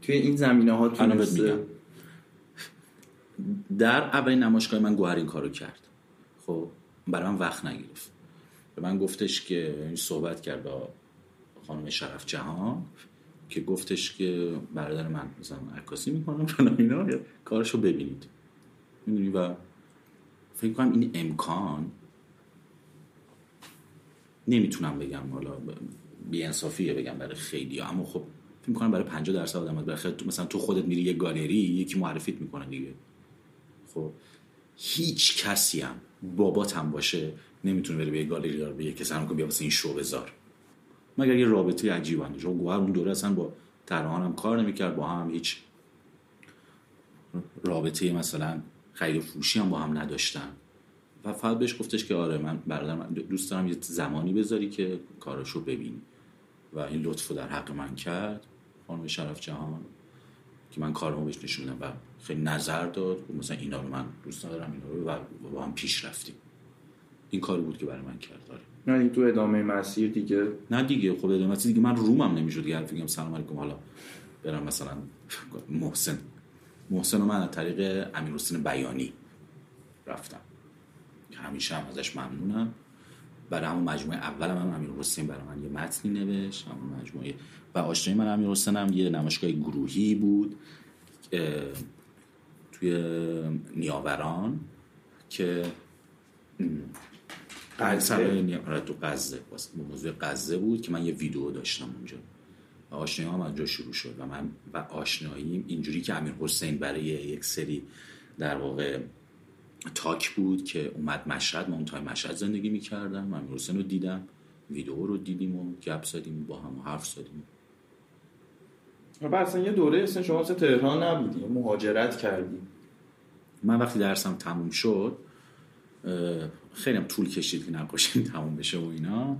توی این زمینه ها تونسته. در اولین نمایشگاه من گوهر این کارو کرد. خب برای من وقت نگرفت. به من گفتش که صحبت کرد با خانم شرف جهان که گفتش که برادر من مثلا عکاسی میکنم فلان اینا، کارشو ببینید. میدونی و فکر کنم این امکان نمیتونم بگم حالا بی‌انصافیه بگم برای خیلی‌ها، اما خب فکر می‌کنم برای پنجاه درصد آدم‌ها، برای مثلا تو خودت میری یه گالری یکی معرفیت میکنه دیگه. خب هیچ کسی هم بابات هم باشه نمیتونه بره به یه گالری یا به یه کسی هم که بیا واسه این شو بذار، مگر یه رابطه عجیبی باشه. چون گوهر اون دوره اصلا با طراحان هم کار نمی‌کرد، با هم هیچ رابطه مثلا خرید و فروشی هم با هم نداشتن و فقط بهش گفتش که آره من برادرم دوست دارم یه زمانی بذاری که کاراشو ببینی و این لطفو در حق من کرد خانم شرف جهان که من کارمو بهش نشوندم و خیلی نظر داد و مثلا اینا رو من دوست ندارم اینا رو، و با هم پیش رفتیم. این کاری بود که برای من کرد. آره نه این تو ادامه مسیر دیگه، نه دیگه خب ادامه مسیر دیگه من رومم نمیشد دیگه فکر کنم سلام علیکم حالا برام مثلا محسن محسن و من از طریق امیرحسین بیانی رفتم که همیشه هم ازش ممنونم. برای همون مجموعه اولم هم امیرحسین برای من یه متنی نوشت، همون مجموعه و آشنای من امیرحسین هم یه نمایشگاه گروهی بود توی نیاوران که قصه نیاوران تو قزه، واسه موضوع قزه بود که من یه ویدیو داشتم اونجا آشنایی هم اونجا شروع شد و من و آشناییم اینجوری که امیر حسین برای یک سری در واقع تاک بود که اومد مشهد، ما اون تایم مشهد زندگی می‌کردم، امیر حسین رو دیدم، ویدیو رو دیدیم و گپ زدیم با هم و حرف زدیم. و بعد اصلا یه دوره اصلا شما اصلا تهران نبودی، مهاجرت کردی. من وقتی درسم تموم شد، خیلی هم طول کشید که نقاشی تموم بشه و اینا،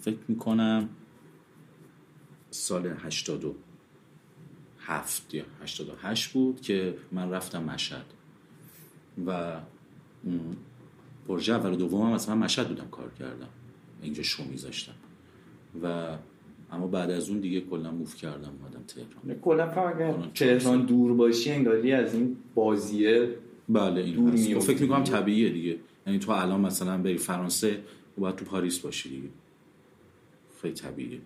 فکر میکنم سال هشتاد و هفت یا هشتاد و هشت بود که من رفتم مشهد و پروژه اول و دومم اصلا مشهد بودم، کار کردم اینجا، شو میذاشتم و اما بعد از اون دیگه کلا موف کردم اومدم تهران. کلا فقط تهران دور باشی انگاری از این بازیه. بله این هست. فکر میکنم طبیعیه دیگه، یعنی تو الان مثلا بری فرانسه و بعد تو پاریس باشی دیگه، خیلی طبیعیه.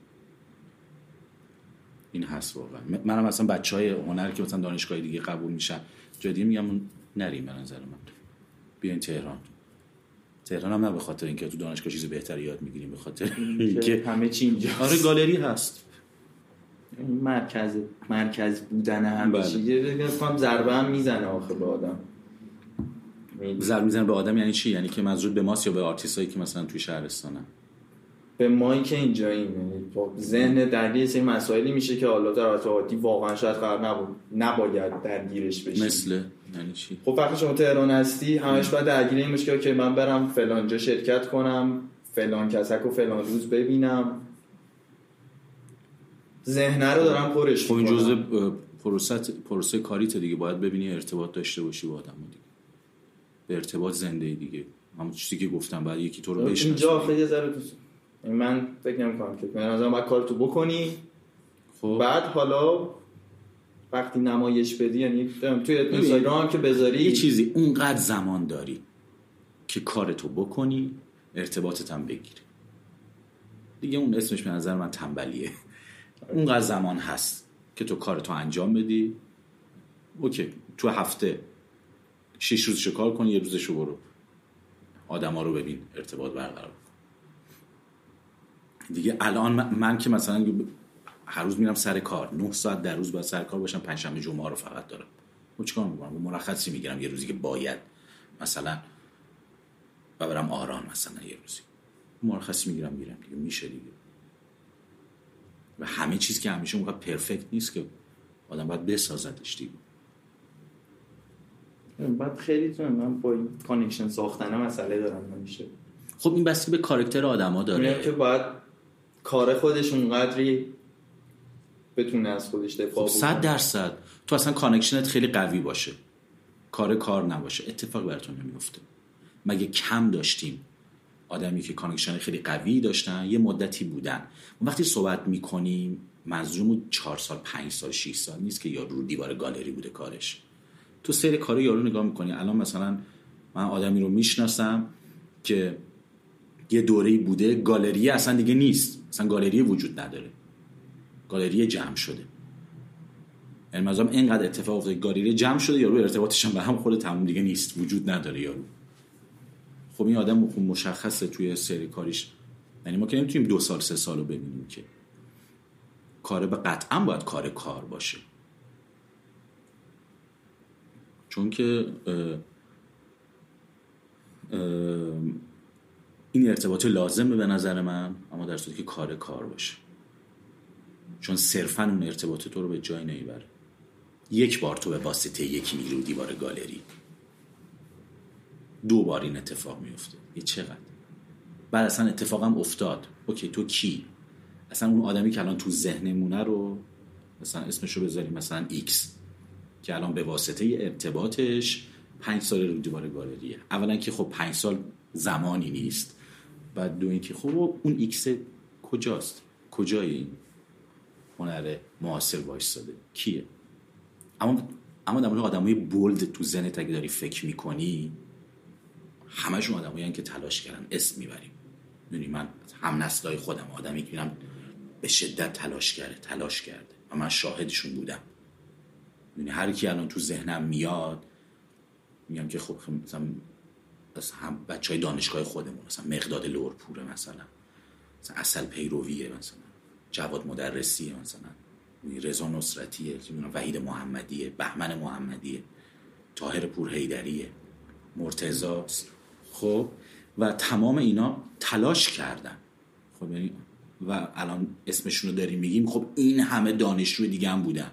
این هست واقعا. منم مثلا بچهای هنر که مثلا دانشگاه دیگه قبول میشن جدی میگم نریم، به نظر من بیاین تهران. تهران هم نه به خاطر اینکه تو دانشگاه چیز بهتری یاد میگیریم، به خاطر اینکه همه چی اینجا. آره گالری هست، مرکز مرکز بودن همه چی. یه فهم ضربه هم میزنه آخه به آدم. ضربه میزنه به آدم یعنی چی؟ یعنی که منظور به ماست یا به آرتیستایی که مثلا توی شهرستانن؟ به مایی که اینجا اینه ذهن درگیر این مسائلی میشه که حالا در عادی واقعا شاید قرار نبود نباید درگیرش بشی. مثل یعنی چی؟ خب وقتی شما تهران هستی همش باید درگیر این مشکل که من برم فلان جا شرکت کنم، فلان کسک و فلان روز ببینم، ذهن رو دارم پرش می‌کنم. خب این جزء پروسه پروسه کاریته دیگه، باید ببینی ارتباط داشته باشی با آدم‌ها دیگه، به ارتباط زنده دیگه، همون چیزی که گفتم بعد یکی تو رو بشناسه. اینجا خیلی ذره دوست من فکر نمی‌کنم که من مثلا باید کارتو بکنی خب. بعد حالا وقتی نمایش بدی یعنی توی اینستاگرام که بذاری یه چیزی اونقدر زمان داری که کارتو بکنی، ارتباطت هم بگیری دیگه. اون اسمش به نظر من تنبلیه. اونقدر زمان هست که تو کارتو انجام بدی. اوکی تو هفته شش روزشو کار کن، یه روزشو برو آدما رو ببین، ارتباط برقرار دیگه. الان من, من که مثلا هر روز میرم سر کار نه ساعت در روز باید سر کار باشم، پنجشنبه جمعه رو فقط دارم، و چیکار میکنم؟ مرخصی میگیرم یه روزی که باید مثلا و برم آران مثلا یه روزی مرخصی میگیرم میرم دیگه، میشه دیگه. و همه چیز که همیشه اونقدر پرفکت نیست که آدم باید بسازدش دیگه. بعد خیلی تو من با کانکشن ساختن مسئله دارم همیشه. خب این بستگی به کاراکتر آدما داره. میگم که باید کار خودش اونقدری بتونه از خودش دفاع کنه. صد درصد تو اصلا کانکشنت خیلی قوی باشه، کار کار نباشه، اتفاق براتون نمیفته. مگه کم داشتیم آدمی که کانکشن خیلی قوی داشتن یه مدتی بودن؟ وقتی صحبت میکنیم مظلوم چهار سال پنج سال شش سال نیست که یارو رو دیوار گالری بوده کارش. تو سر کار یارو نگاه میکنی. الان مثلا من آدمی رو میشناسم که یه دوره‌ای بوده گالری اصلا دیگه نیست، اصلا گالری وجود نداره، گالری جمع شده. یعنی مثلا اینقدر اتفاق افتاده گالری جمع شده، یارو ارتباطش هم به هم خورده، تموم دیگه نیست، وجود نداره یارو. خب این آدم مشخصه توی سری کاریش، یعنی ما که نمیتونیم دو سال سه سالو ببینیم که کار به قطعاً باید کار کار باشه، چون که اه اه این ارتباط لازمه به نظر من، اما در صورتی که کار کار باشه، چون صرفاً اون ارتباط تو رو به جای نمیبره. یک بار تو به واسطه یکی میری رو دیوار گالری، دو بار این اتفاق میفته، یه چقدر بعد اصلا اتفاقم افتاد اوکی تو کی؟ اصلا اون آدمی که الان تو ذهنمونه رو مثلا اسمشو بذاریم مثلا ایکس که الان به واسطه ارتباطش پنج سال رو دیوار گالریه. اولا که خب پنج سال زمانی نیست، بعد دو اینکه خب اون ایکس کجاست؟ کجای این هنر معاصر وایساده؟ کیه؟ اما اما در مورد آدمای بولد تو ذهنت اگه داری فکر می‌کنی، همشون آدمایین که تلاش کردن، اسم میبریم. یعنی من هم نسلای خودم آدمی که می‌بینم به شدت تلاش کرده، تلاش کرده و من شاهدشون بودم. یعنی هر کی الان تو ذهنم میاد میگم که خب مثلا از هم بچهای دانشگاه خودمون، مثلا مقداد لورپوره، مثلا مثلا اصل پیرویه، مثلا جواد مدرسیه، مثلا رضا نصرتیه، وحید محمدیه، بهمن محمدیه، طاهر پورحیدریه، مرتضاست. خب و تمام اینا تلاش کردن. خب و الان اسمشون رو داریم میگیم. خب این همه دانشجو دیگه هم بودن.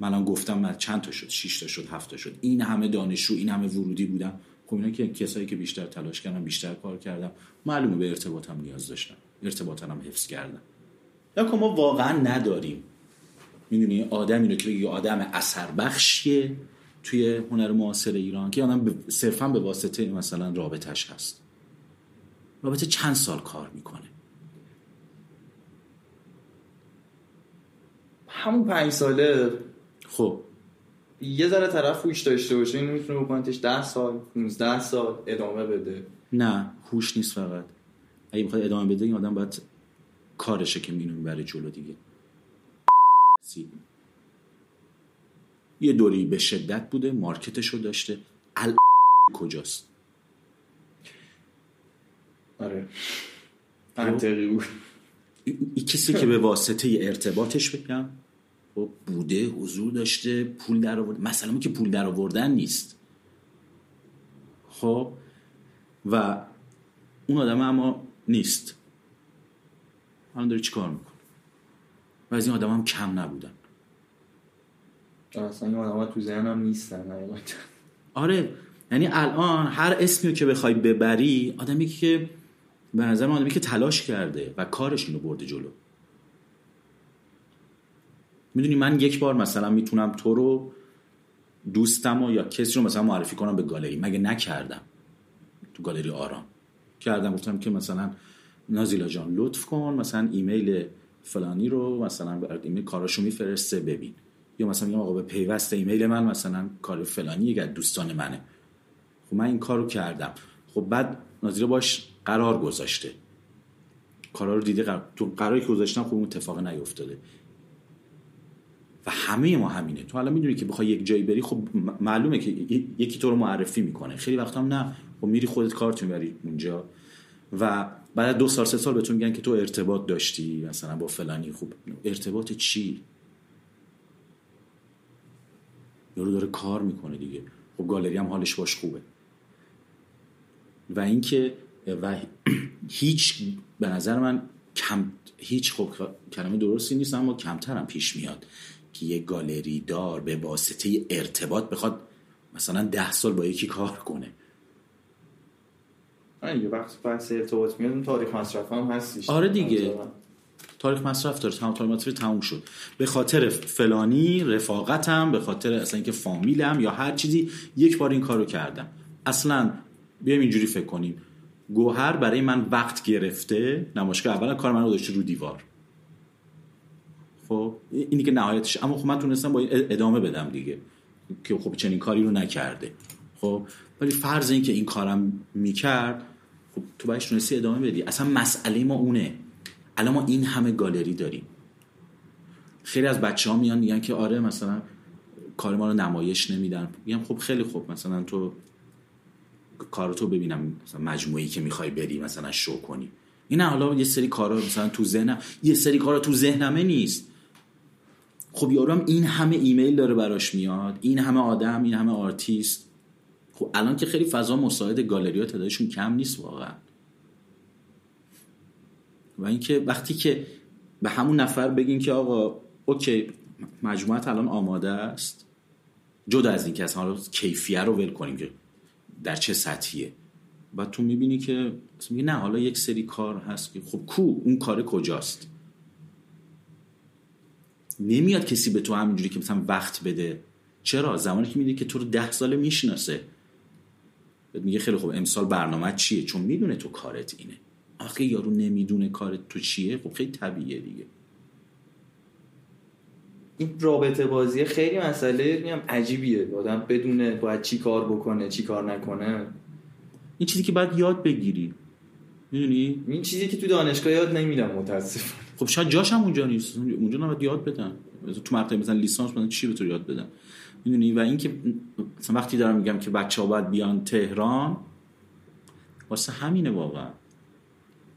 من الان گفتم من چند تا شد، شش تا شد، هفت تا شد. این همه دانشجو، این همه ورودی بودن. خب اینا که کسایی که بیشتر تلاش کردن، بیشتر کار کردن، معلومه به ارتباطم نیاز داشتن، ارتباطم هم حفظ کردن. لکه ما واقعا نداریم. میدونی آدمی رو که یه آدم اثر بخشیه توی هنر معاصر ایران که آدم صرفا به واسطه مثلا رابطش هست، رابطه چند سال کار میکنه، همون پنج ساله. خب یه ذره طرف هوش داشته باشه، این میتونه بکنتش ده سال پانزده سال ادامه بده. نه هوش نیست، فقط اگه میخواد ادامه بده این آدم باید کارشه که میدونی برای جلو دیگه. یه دوری به شدت بوده، مارکتشو داشته. ال کجاست؟ آره منطقی بود. این کسی که به واسطه ارتباطش بگم بوده، حضور داشته، پول در آورد. مثلا اون که پول در آوردن نیست. خب و اون آدم اما نیست. الان داره چی کار میکنه؟ و از این آدم هم کم نبودن. اصلا این آدم ها تو ذهن هم نیستن. آره یعنی الان هر اسمی که بخوای ببری، آدمی که به نظر من آدمی که تلاش کرده و کارش اینو برده جلو. میدونی من یک بار مثلا میتونم تو رو، دوستم رو یا کسی رو مثلا معرفی کنم به گالری. مگه نکردم تو گالری آران کردم، گفتم که مثلا نازیلا جان لطف کن مثلا ایمیل فلانی رو مثلا ایمیل کاراشو میفرسته ببین، یا مثلا میگم آقا به پیوست ایمیل من مثلا کار فلانی یک از دوستان منه. خب من این کارو کردم. خب بعد نازیلا باش قرار گذاشته، کارا رو دیده، قرار... تو قراری که گذاشتم خب اون اتفاق نیافتاده. و همه ما همینه. تو الان میدونی که بخوای یک جایی بری، خب معلومه که یکی تو رو معرفی میکنه. خیلی وقتا هم نه، خب میری خودت کارت میبری اونجا و بعد از دو سال سه سال بهتون میگن که تو ارتباط داشتی مثلا با فلانی. خب ارتباط چی؟ یارو داره کار میکنه دیگه. خب گالری هم حالش باش خوبه. و اینکه و هیچ به نظر من کم هیچ خب کلمه درستی نیست، اما کمترم پیش میاد که یه گالری دار به واسطه ارتباط بخواد مثلا ده سال با یکی کار کنه. آره وقتی بحث ارتباط میاد تاریخ مصرف هم هستش. آره دیگه تاریخ مصرف داره. تمام تاریخ مصرف تموم شد به خاطر فلانی رفاقتم، به خاطر اصلا اینکه فامیلم یا هر چیزی یک بار این کارو کردم. اصلا بیایم اینجوری فکر کنیم، گوهر برای من وقت گرفته، نمایشگاه اولا کار منو داشته رو دیوار. خب اینی که نهایتش، اما خب من تونستم با ادامه بدم دیگه که خب چنین کاری رو نکرده. خب ولی فرض این که این کارم میکرد، خب تو باید تونستی ادامه بدی. اصلا مسئله ما اونه. الان ما این همه گالری داریم. خیلی از بچه‌ها میان میگن که آره مثلا کار ما رو نمایش نمیدن. میگم خب خیلی خوب، مثلا تو کارتو ببینم، مثلا مجموعی که میخوای بری مثلا شو کنی. این حالا یه سری کارا مثلا تو ذهنم، یه سری کارا تو ذهنمه نیست. خب یارم این همه ایمیل داره براش میاد، این همه آدم، این همه آرتیست. خب الان که خیلی فضا مساعد گالری ها تعدادشون کم نیست واقعا. و اینکه وقتی که به همون نفر بگین که آقا اوکی مجموعت الان آماده است، جدا از این که اصلا کیفیت رو ول کنیم که در چه سطحیه، بعد تو میبینی که میگه نه حالا یک سری کار هست که خب کو اون کار کجاست. نمیاد کسی به تو همینجوری که مثلا وقت بده. چرا؟ زمانی که میده که تو رو ده ساله میشناسه، میگه خیلی خب امسال برنامه چیه، چون میدونه تو کارت اینه. آخه یارو نمیدونه کارت تو چیه، خب خیلی طبیعیه دیگه. این رابطه بازی خیلی مسئله میام عجیبیه. آدم بدونه باید چی کار بکنه چی کار نکنه. این چیزی که باید یاد بگیری، میدونی این چیزی که تو دانشگاه یاد نمیدم متاسفانه. خب شاید جاش هم اونجا نیست، اونجا نباید یاد بدن. تو مقطع مثلا لیسانس مثلا چی به تو یاد بدن، میدونی. و اینکه مثلا وقتی دارم میگم که بچه‌ها باید بیان تهران، واسه همینه واقعا.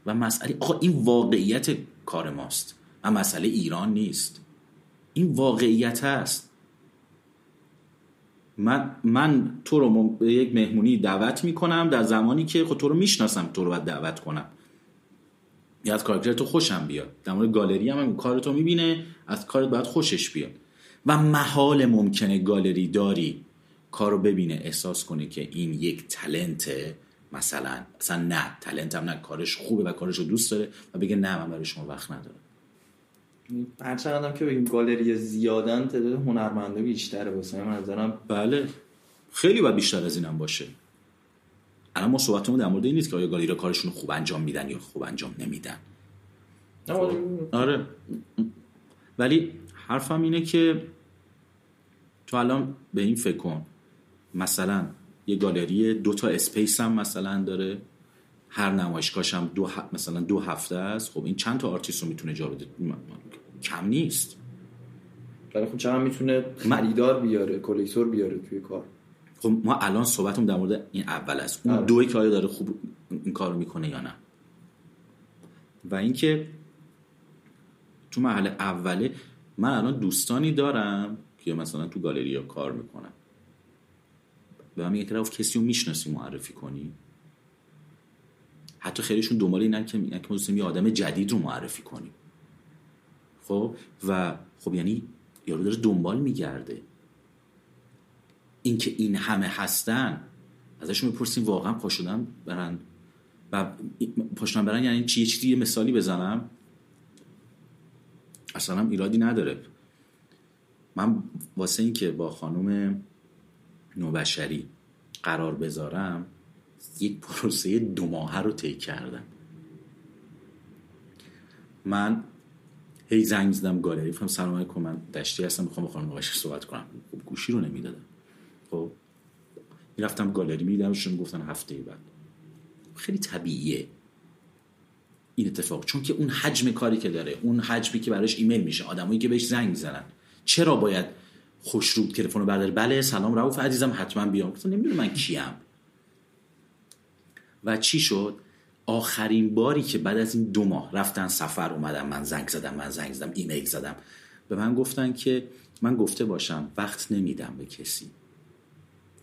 و مسئله آقا این واقعیت کار ماست، اما مسئله ایران نیست. این واقعیت هست. من من تو رو به یک مهمونی دعوت میکنم در زمانی که خود تو رو میشناسم، تو رو باید دعوت کنم. یا از کاراکتر تو خوشم بیاد. در مورد گالری هم همین کار تو میبینه، از کارت باید خوشش بیاد. و محال ممکنه گالری داری کارو ببینه احساس کنه که این یک تالنته، مثلا اصلا نه تالنتم نه، کارش خوبه و کارش رو دوست داره و بگه نه من برای شما وقت ندارم. هر چقدر هم که بگیم گالری زیادن تعداد هنرمندا بیشتره واسه من نظرم. بله خیلی باید بیشتر از اینم باشه. الان ما صحبتمون در مورد این نیست که آیا گالری کارشون رو خوب انجام میدن یا خوب انجام نمیدن. آره ولی حرفم اینه که تو الان به این فکر کن، مثلا یه گالری دو تا اسپیس هم مثلا داره، هر نمایشگاهش هم دو ه... مثلا دو هفته است. خب این چند تا آرتیست رو میتونه جا بده؟ م... م... کم نیست. برای خب چقدر میتونه خریدار بیاره، کلکتور بیاره توی کار. خب ما الان صحبتمون در مورد این اول است، اون آره. دوی که آیا داره خوب این کارو میکنه یا نه. و اینکه تو مرحله اوله من الان دوستانی دارم که مثلا تو گالری ها کار میکنن، به من میگه که رئوف کسی رو میشناسی معرفی کنی. حتی خیلیشون دنبال اینن که میگن که مثلا یه آدم جدید رو معرفی کنی. خب و خب یعنی یارو داره دنبال میگرده. این که این همه هستن ازشون میپرسیم واقعا پا شدن برن و پا شدن برن یعنی چی؟ چی یه مثالی بزنم اصلا هم ایرادی نداره. من واسه این که با خانم نوبشری قرار بذارم یک پروسه دو ماهه رو طی کردم. من هی زنگ زدم گالری، گفتم سلام علیکم من دشتی هستم میخوام با خانم نوبشری صحبت کنم. خب گوشی رو نمیدادم. خب میرفتم گالری میدیدمشون گفتن هفته بعد. خیلی طبیعیه این اتفاق، چون که اون حجم کاری که داره، اون حجمی که براش ایمیل میشه، آدمایی که بهش زنگ میزنن، چرا باید خوش رو تلفن رو برداره؟ بله سلام رئوف عزیزم حتما بیام. گفتم نمیدونم من کیم. و چی شد؟ آخرین باری که بعد از این دو ماه رفتن سفر اومدم، من زنگ زدم من زنگ زدم ایمیل زدم، به من گفتن که من گفته باشم وقت نمیدم به کسی.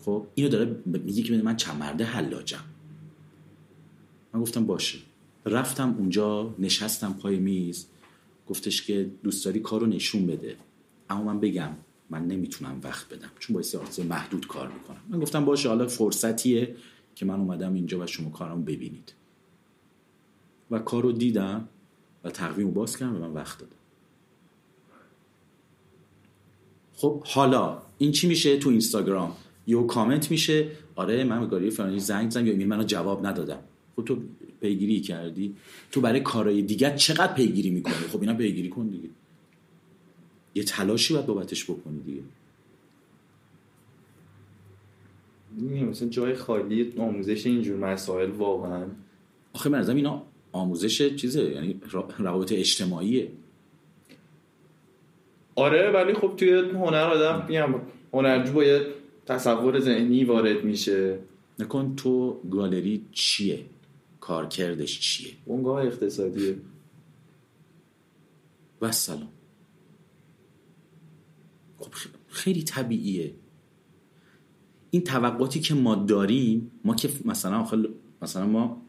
خب اینو داره میگه که من چند مرده حلاجم. من گفتم باشه. رفتم اونجا نشستم پای میز، گفتش که دوست داری کارو نشون بده اما من بگم من نمیتونم وقت بدم چون با استعداد محدود کار میکنم. من گفتم باشه حالا فرصتیه که من اومدم اینجا و شما کارامو ببینید. و کارو دیدم و تقویمو باز کردم و من وقت دادم. خب حالا این چی میشه؟ تو اینستاگرام یهو کامنت میشه آره من به گالری فلانی زنگ زدم یا ایمیل منو جواب ندادم. خب تو پیگیری کردی؟ تو برای کارهای دیگه چقدر پیگیری میکنی؟ خب اینا پیگیری کن دیگه، یه تلاشی باید بابتش بکنی دیگه. مثلا جای خالی آموزش اینجور مسائل واقعا. آخه من از اینا آموزش چیزه، یعنی روابط اجتماعیه. آره ولی خب توی هنر آدم میگم هنرجو باید تصور ذهنی وارد میشه. نکن تو گالری چیه؟ کارکردش چیه؟ بنگاه اقتصادیه و سلام. خب خیلی طبیعیه این توقعاتی که ما داریم. ما که مثلا خل... مثلا ما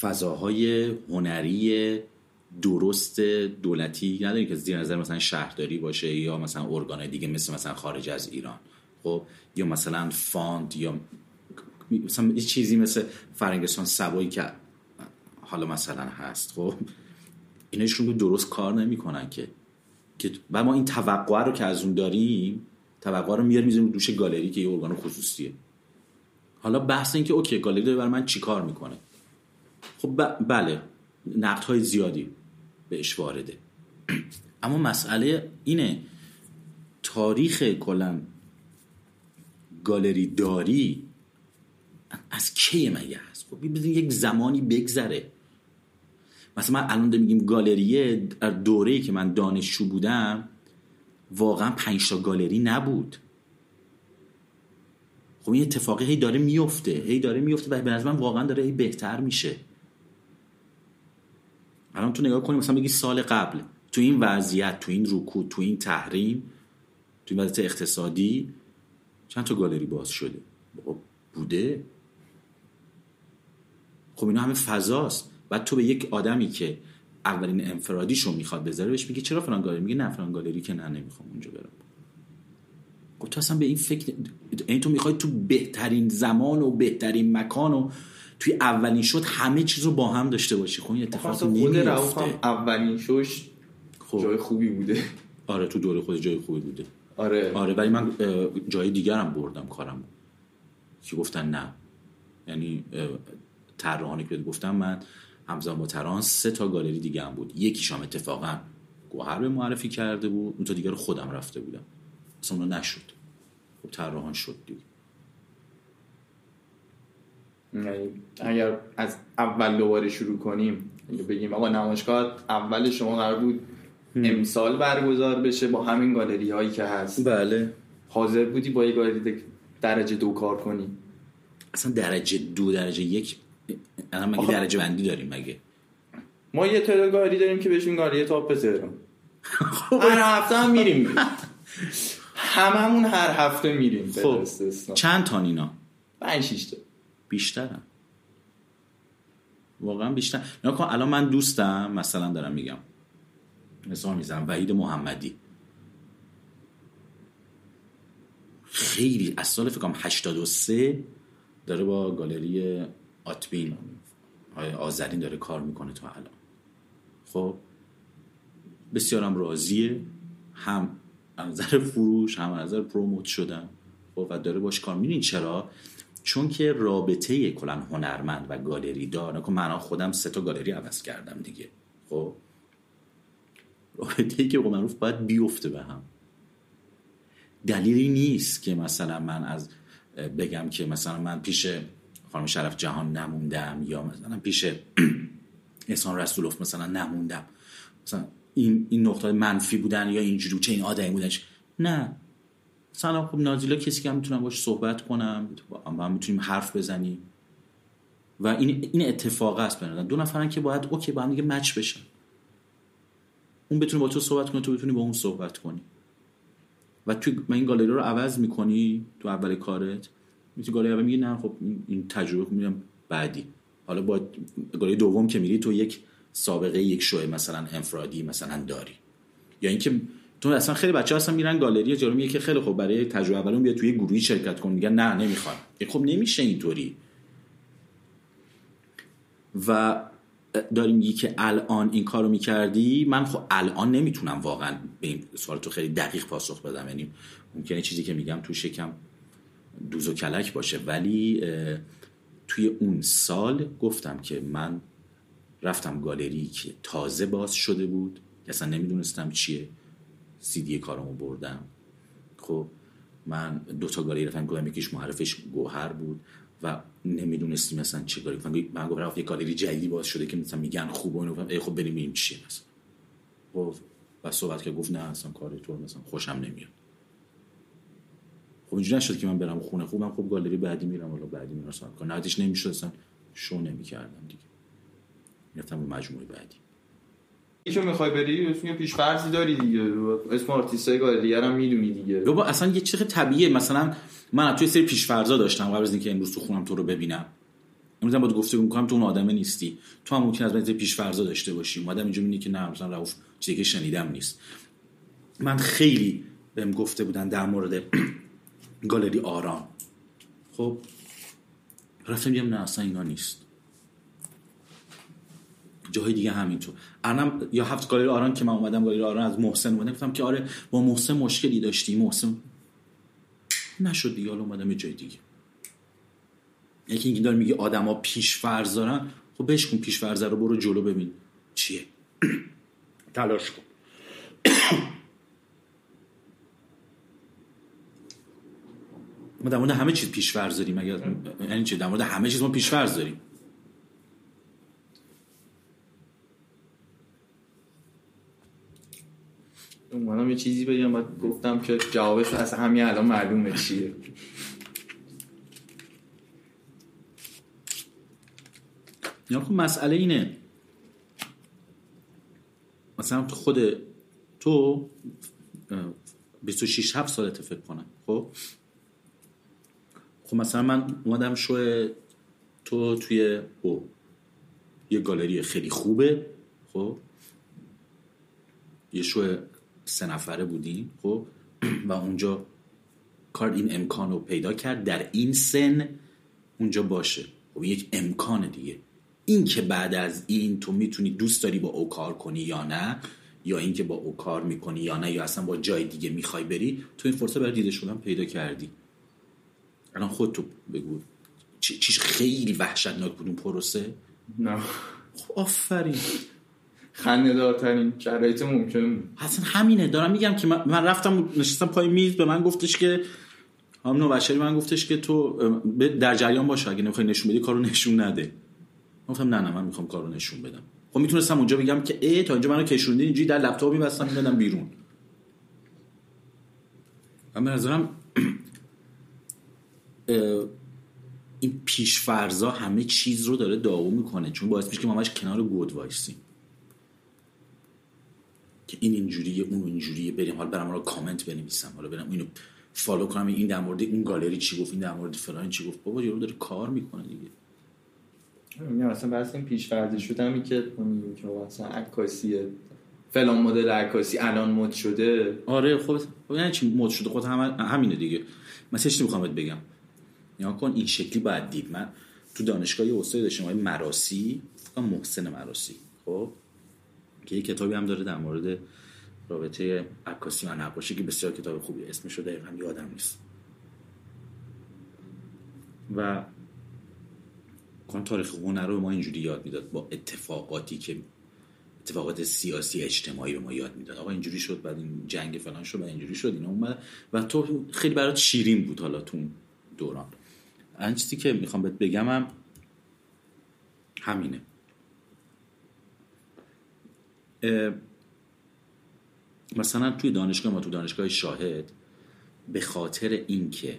فضاهای هنری درست دولتی نداریم که زیر نظر مثلا شهرداری باشه یا مثلا ارگان‌های دیگه مثل مثلا خارج از ایران. خب یا مثلا فاند یا مثلا یه چیزی مثل فرنگستان سبایی که حالا مثلا هست. خب ایناشون رو درست کار نمی‌کنن که که و ما این توقع رو که از اون داریم توقع رو میاریم میذاریم دوش گالری که یه ارگان خصوصیه. حالا بحث این که اوکی گالری داره برای من چی کار میکنه. خب ب... بله نقدهای زیادی بهش وارده، اما مسئله اینه تاریخ کلا گالری داری از کی مگه هست؟ خب ببین یک زمانی بگذره. مثلا من الان میگیم گالریه، در دوره‌ای که من دانشجو بودم واقعا پنج تا گالری نبود. خب این اتفاقی هی داره میفته هی داره میفته و به نظر من واقعا داره هی بهتر میشه. الان تو نگاه کنیم مثلا بگی سال قبل تو این وضعیت، تو این رکود، تو این تحریم، تو این وضعیت اقتصادی چند تا گالری باز شده بوده. خب اینا همه فضاست. بعد تو به یک آدمی که اولین انفرادیشو میخواد بذاره بهش میگه چرا فلان گالری؟ میگه نه فلان گالری که نه نمیخوام اونجا برم. خب تو اصلا به این فکر، این تو میخوای تو بهترین زمان و بهترین مکان و توی اولین شد همه چیز رو با هم داشته باشی. خب این اتفاقی نمیفته. اولین شوش خب. جای خوبی بوده. آره تو دوره خود جای خوبی بوده. آره آره ولی من جای دیگرم بردم کارم که گفتن نه، یعنی طراحانی که گفتم من همزمان با تهران سه تا گالری دیگه هم بود، یکیشام اتفاقا گوهر به معرفی کرده بود، اون تا دیگه رو خودم رفته بودم، اصلا نشد. خب طراحان شد دیگه. اگر از اول دوباره شروع کنیم، اگه بگیم آقا نمایشگاه اول شما قرار بود امسال برگزار بشه با همین گالری هایی که هست، بله حاضر بودی با یه گالری درجه دو کار کنی؟ اصلا درجه دو، درجه یک، الان مگه آخه... درجه بندی داریم؟ مگه ما یه تعداد گالری داریم که بهش میگن گالری تاپ تهران. هر هفته هم میریم، هممون هر هفته میریم. خب چند تا اینا؟ پنج شش تا. بیشترم واقعا بیشتر. نکن الان من دوستم مثلا دارم میگم مثلا میزنم وحید محمدی، خیلی از سال فکرم هشتاد و سه داره با گالری آتبین آذرین داره کار میکنه تا الان. خب بسیارم راضیه، هم از نظر فروش هم از نظر پروموت شدن. خب و داره باش کار. میدونین چرا؟ چون که رابطه کلا هنرمند و گالری داره. نکن من خودم سه تا گالری عوض کردم دیگه. خب رابطه‌ای که به معروف باید بیفته به هم. دلیلی نیست که مثلا من از بگم که مثلا من پیش خانم شرف جهان نموندم یا مثلا پیش احسان رسولوف مثلا نموندم، مثلا این این نقطه منفی بودن یا اینجوری چه این آدمی بودنش. نه سلام، خب نازیلا کسی که هم میتونم باش صحبت کنم، با هم میتونیم حرف بزنیم و این این اتفاق است. بنادن دو نفرن که باید اوکی با هم دیگه مچ بشن، اون بتونه با تو صحبت کنه، تو بتونی با اون صحبت کنی. و تو من این گالری رو عوض میکنی تو اول کارت، میگی گالری اول میگی نه خب این تجربه میرم بعدی. حالا با گالری دوم که میری تو یک سابقه یک شو مثلا انفرادی مثلا داری، یا اینکه تو اصلا خیلی بچه‌ها اصلا میرن گالری جلو میگه که خیلی خب برای تجربه اولون بیا توی گروهی شرکت کن، میگن نه نمیخوام. خب نمیشه اینطوری. و داری میگی که الان این کارو میکردی، من خب الان نمیتونم واقعا به این سوال تو خیلی دقیق پاسخ بدم، یعنی ممکنه چیزی که میگم تو شکم دوز و کلک باشه، ولی توی اون سال گفتم که من رفتم گالری که تازه باز شده بود، اصلا نمیدونستم چیه، سیدی کارمو بردم. خب من دوتا گالری رفتم، گفتم یکیش معرفش گوهر بود و نمیدونستیم اصلا چه کاری کنم. من گفتم رفت یه گالری جدیدی باز شده که مثلا میگن خوبه، اونو گفتم ای خب بریم ببینیم چیه مثلا. خب و صحبت که گفت نه اصلا کار تو مثلا خوشم نمیاد. خب اینجوری نشد که من برم خونه. خوبم خب گالری بعدی میرم، حالا بعدی میرم اصلا کار نهایتش نمیشد، اصلا شو نمیکردم دیگه، میرفتم به مجموعه بعدی. چی میخوای بری؟ اسم پیش فرضی داری دیگه، اسم آرتیستای گالری هم میدونی دیگه. بابا اصلا یه چیز طبیعیه. مثلا من توی سری پیش فرضا داشتم قبل از اینکه امروز تو خونم تو رو ببینم، امروزم باید گفتگو می‌کنم، تو اون آدمه نیستی، تو هم ممکن از من یه پیش فرضا داشته باشی. مادام اینجا می‌بینی که نه مثلا رئوف چیزی که شنیدم نیست. من خیلی بهم گفته بودن در مورد گالری آران، خب رفتم دیدم نه اصلا اینا نیست. جاهای دیگه همینطور. الانم یا هفت گالری آران که من اومدم گالری آران از محسن اومدم، گفتم که آره با محسن مشکلی داشتی، محسن نشد دیگه، حالا اومدم یه جای دیگه. یکی اینکه داره میگه آدما پیش فرض دارن، خب بشکن پیش فرض رو، برو جلو ببین چیه، تلاش کن. ما در مورد همه چیز پیش فرض داریم، مگر یعنی چه؟ در مورد همه چیز ما پیش فرض داریم. منم یه چیزی بگم، بعد گفتم که جوابش از همین الان معلومه چیه. یا خب مسئله اینه، مثلا تو خود تو بیست و شش هفت سالت فکر کنم، خب خب مثلا من اومدم شو تو توی او یه گالری خیلی خوبه، خب یه شو سه نفره بودیم، خب و اونجا کار این امکان رو پیدا کرد در این سن اونجا باشه. خب یک امکانه دیگه، این که بعد از این تو میتونی دوست داری با او کار کنی یا نه، یا این که با او کار میکنی یا نه، یا اصلا با جای دیگه میخوای بری، تو این فرصه برای دیده شدن پیدا کردی. الان خود تو بگو چیش خیلی وحشتناک بود اون پروسه؟ نه خب آفرین، خنده‌دارترین شرایط ممکن. حسن همینه دارم میگم که من, من رفتم نشستم پای میز، به من گفتش که هم نوبشری من گفتش که تو در جریان باش، اگه نمیخوای نشون بدی کارو نشون نده. من گفتم نه نه من میخوام کارو نشون بدم. خب میتونستم اونجا بگم که ای تا اینجا منو کشوندی، اینجوری در لپتاپ میبستم میدادم بیرون. من به نظرم این پیشفرضا همه چیز رو داره داغون میکنه، چون باعث میشه که ما همش کنار گود وایسیم که این اینجوریه اون اونجوریه، بریم حالا برام رو کامنت بنویسم، حالا برام اینو فالو کنم، این در مورد این گالری چی گفت، این در مورد فلان چی گفت. بابا یارو داره کار میکنه دیگه. نه اصلا بحث این پیش فرض شدمی که میگم که مثلا عکاسی فلان مدل عکاسی الان مد شده. آره خب یعنی چی مد شده؟ خود هم همینه دیگه. مثلا چی میخوام بهت بگم، نیا کن این شکلی باید دید. من تو دانشگاه یه استاد داشتم آقای مراسی، فکر کنم محسن مراسی، خب که یه کتابی هم داره در مورد رابطه عکاسی و نقاشی که بسیار کتاب خوبی، اسمشو دقیقاً یادم نیست و کن تاریخ هنر رو ما اینجوری یاد میداد، با اتفاقاتی که اتفاقات سیاسی اجتماعی رو ما یاد میداد. آقا اینجوری شد، بعد این جنگ فلان شد، بعد اینجوری شد، اینا اومد و تو خیلی برات شیرین بود. حالا تو دوران این چیزی که میخوام بهت بگم هم همینه. مثلا توی دانشگاه ما، تو دانشگاه شاهد، به خاطر اینکه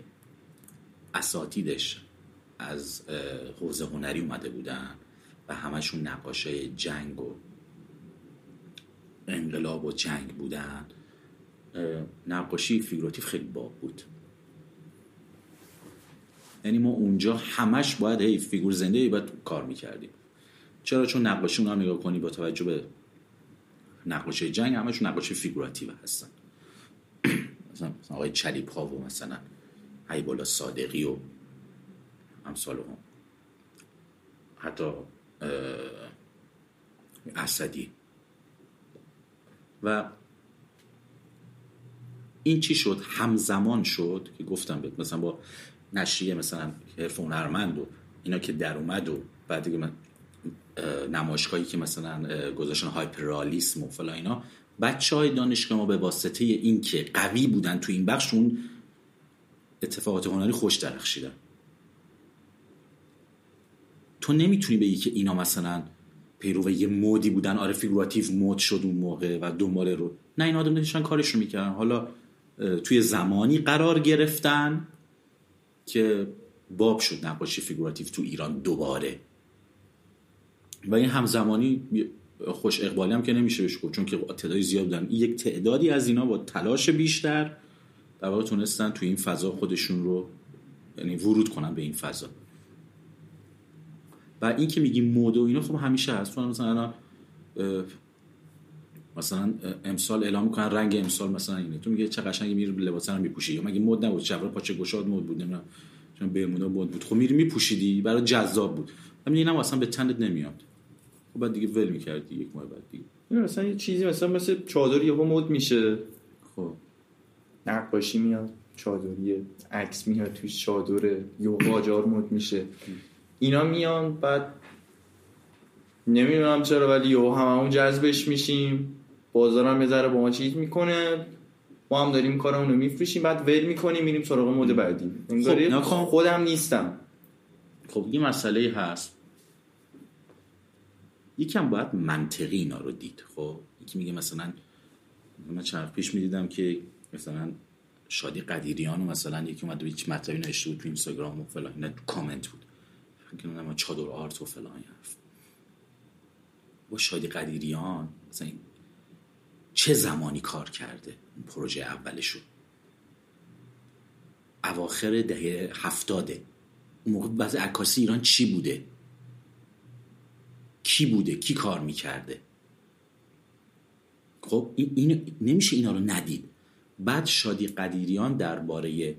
اساتیدش از حوزه هنری اومده بودن و همشون نقاشای جنگ و انقلاب و جنگ بودن، نقاشی فیگوراتیو خیلی باب بود. یعنی ما اونجا همش باید هی فیگور زنده باید کار میکردیم. چرا؟ چون نقاشی اونها نگاه کنی با توجه به نقاشی جنگ همشون نقاشی فیگوراتیو هستن. مثلا آقای چلیب ها و مثلا هیب الله صادقی و امثال هم، حتی اسدی. و این چی شد؟ همزمان شد که گفتم بهت، مثلا با نشریه مثلا حرف هنرمند و اینا که در اومد و بعد دیگه من نمایشگاهی که مثلا گذاشتن هایپرالیسم و فلا اینا، بچه های دانشگاه ما به واسطه این که قوی بودن تو این بخشون اتفاقات هنری خوش درخشیدن. تو نمیتونی بگی که اینا مثلا پیرو یه مودی بودن، آره فیگوراتیو مود شد اون موقع و دنبال رو، نه این آدم داشتن کارش رو میکردن. حالا توی زمانی قرار گرفتن که باب شد نقاشی فیگوراتیو تو ایران دوباره و این همزمانی خوش اقبالی هم که نمیشه بهش گفت، چون که تعدادی زیاد بودن. یک تعدادی از اینا با تلاش بیشتر در واقع تونستن تو این فضا خودشون رو، یعنی ورود کنن به این فضا. و این که میگیم مود و اینا خب همیشه هست. مثلا مثلا امسال اعلام میکنن رنگ امسال مثلا اینه، تو میگه چه قشنگی میری لباسا رو میپوشی، یا مگه مود نبود شلوار پاچه گشاد مود بود، نمیدونم چون برمودا مود بود، خب میری میپوشیدی برای جذاب بود، همین اینا اصلا به تنت نمیاد، خب بعد دیگه ول میکردی یک ماه بعد دیگه. این مثلا یه چیزی مثلا مثل چادر یهو مود میشه، خب نقاشی میاد چادریه، عکس میاد توش چادره، یهو قاجار مود میشه، اینا میان بعد نمیدونم چرا ولی یهو هممون جذبش میشیم، بازارم یه ذره با ما چیز میکنه، ما هم داریم کارمون رو میفروشیم، بعد ول میکنیم میریم سراغ مود بعدی. انگار خب خودم نیستم. خب یه مسئله هست، یکم باید منطقی اینا رو دید. خب یکی میگه مثلا من چند پیش میدیدم که مثلا شادی قدیریان و مثلا یکی اومد و هیچ مطلبی نوشته بود تو اینستاگرام و فلان، اینا کامنت بود که نمیدونم چادر آرت و فلان حرف. با شادی قدیریان مثلا چه زمانی کار کرده. پروژه اولشو اواخر دهه هفتاده. اون موقع باز عکاسی ایران چی بوده؟ کی بوده؟ کی کار میکرده؟ خب این, این نمیشه اینا رو ندید. بعد شادی قدیریان درباره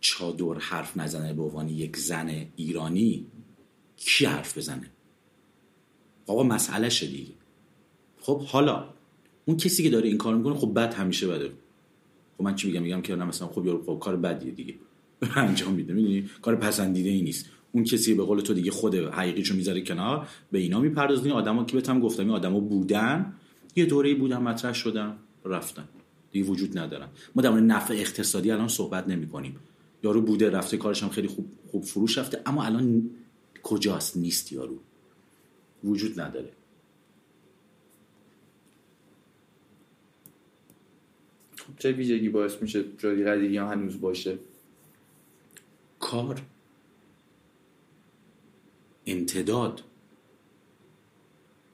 چادر حرف نزنه به عنوان یک زن ایرانی کی حرف بزنه؟ آقا مسئله شه دیگه. خب حالا اون کسی که داره این کار میکنه خب بد همیشه بده. خب من چی میگم؟ میگم که نه مثلا خب یارو خب کار بدیه دیگه انجام میده، میدونی کار پسندیده ای نیست. اون کسی به قول تو دیگه خود حقیقیشو میذاره کنار، به اینا میپردازن. آدما که بهتم گفتم این آدما بودن، یه دوره‌ای بودن، مطرح شدن، رفتن، دیگه وجود ندارن. ما در مورد نفع اقتصادی الان صحبت نمی‌کنیم. یارو بوده، رفته، کارش هم خیلی خوب خوب فروش رفته، اما الان کجاست؟ نیست، یارو وجود نداره. چه ویژگی باعث میشه شادی قدیریان هنوز باشه؟ کار، امتداد.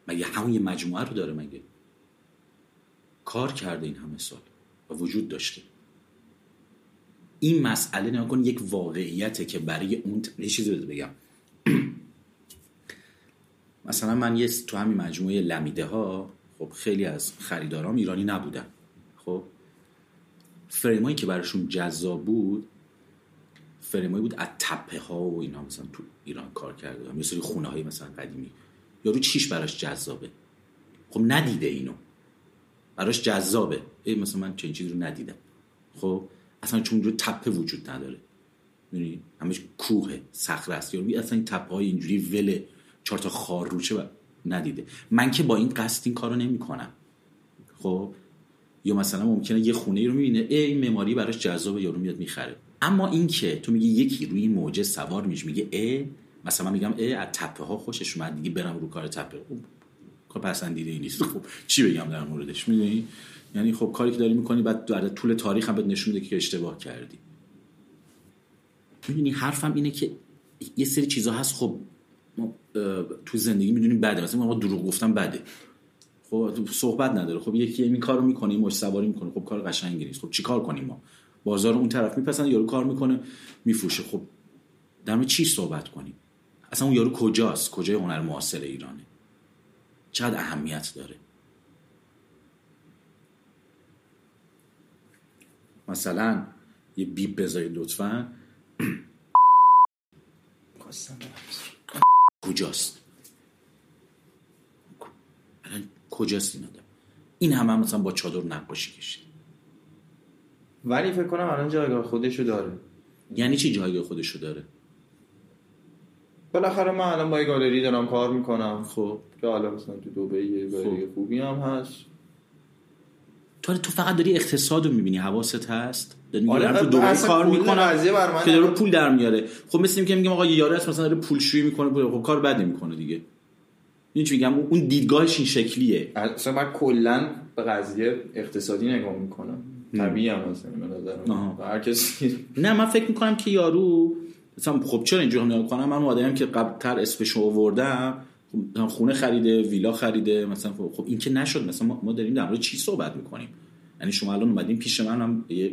مگه همون یه مجموعه رو داره؟ مگه کار کرده این همه سال و وجود داشته. این مسئله نگاه کن یک واقعیته که برای اون یه چیزی بگم. مثلا من یه تو همین مجموعه لمیده ها، خب خیلی از خریدارام ایرانی نبودن. خب فریمایی که براشون جذاب بود فریمایی بود از تپه ها و اینا، مثلا تو ایران کار کرده، یه سری خونه های مثلا قدیمی. یارو چیش براش جذابه؟ خب ندیده اینو، براش جذابه. ای مثلا من چنین چیزی رو ندیدم. خب اصلا چون رو تپه وجود نداره، می‌بینی همش کوه، صخره است. یارو اصلا این تپه‌های اینجوری وله، چهار تا خارروچه و ندیده. من که با این قصد این کارو نمی‌کنم. خب یا مثلا ممکنه یه خونه ای رو می‌بینه، ای معماری براش جذابه، یارو میاد می‌خره. اما این که تو میگی یکی روی موج سوار میشه، میگه ای مثلا من میگم ای از تپه‌ها خوشش اومد دیگه برم رو کار تپه، خب کار پسندیده ای نیست. خب چی بگم در موردش؟ می‌دونی یعنی خب کاری که داری می‌کنی بعد در طول تاریخ هم بهت نشون میده که اشتباه کردی. می‌دونی حرفم اینه که یه سری چیزا هست خب ما تو زندگی می‌دونیم بده، مثلا ما دروغ گفتم بده، خب صحبت نداره. خب یکی این کارو می‌کنه، مش سواری می‌کنه، خب کار قشنگی نیست. خب چیکار کنیم ما؟ بازار اون طرف میپسند، یارو کار میکنه میفروشه. خب در مورد چی صحبت کنیم؟ اصلا اون یارو کجاست؟ کجای هنر معاصر ایرانه؟ چقدر اهمیت داره؟ مثلا یه بیب بذارید لطفا. خواستم برم کجاست الان؟ کجاست این آدم؟ این همه هم مثلا با چادر نقاشی کشید. ولی فکر کنم الان جایگاه خودشو داره. یعنی چی جایگاه خودشو داره؟ بالاخره من الان با یه گالری دارم کار میکنم، خب که حالا مثلا تو دبی یه گالری خوبی هم هست. تو تو فقط داری اقتصادو میبینی، حواست هست؟ داری میگی آره، تو دبی کار میکنه که داره پول در میاره. خب مثل اینکه میگم آقا یه یارو هست مثلا داره پولشویی میکنه، خب کار بد نمیکنه دیگه. این چی میگم؟ اون دیدگاهش این شکلیه. اصلا من کلا به قضیه اقتصادی نگاه میکنم. طبیعی هم هست به نظرم. هر کسی نه، من فکر میکنم که یارو مثلا خب چرا اینجوری نگاه کنم؟ من آدمی که قبلتر اسمشو آوردم، خونه خریده، ویلا خریده مثلا، خب این که نشد. مثلا ما داریم در مورد چی صحبت میکنیم؟ یعنی شما الان اومدین پیش من هم یه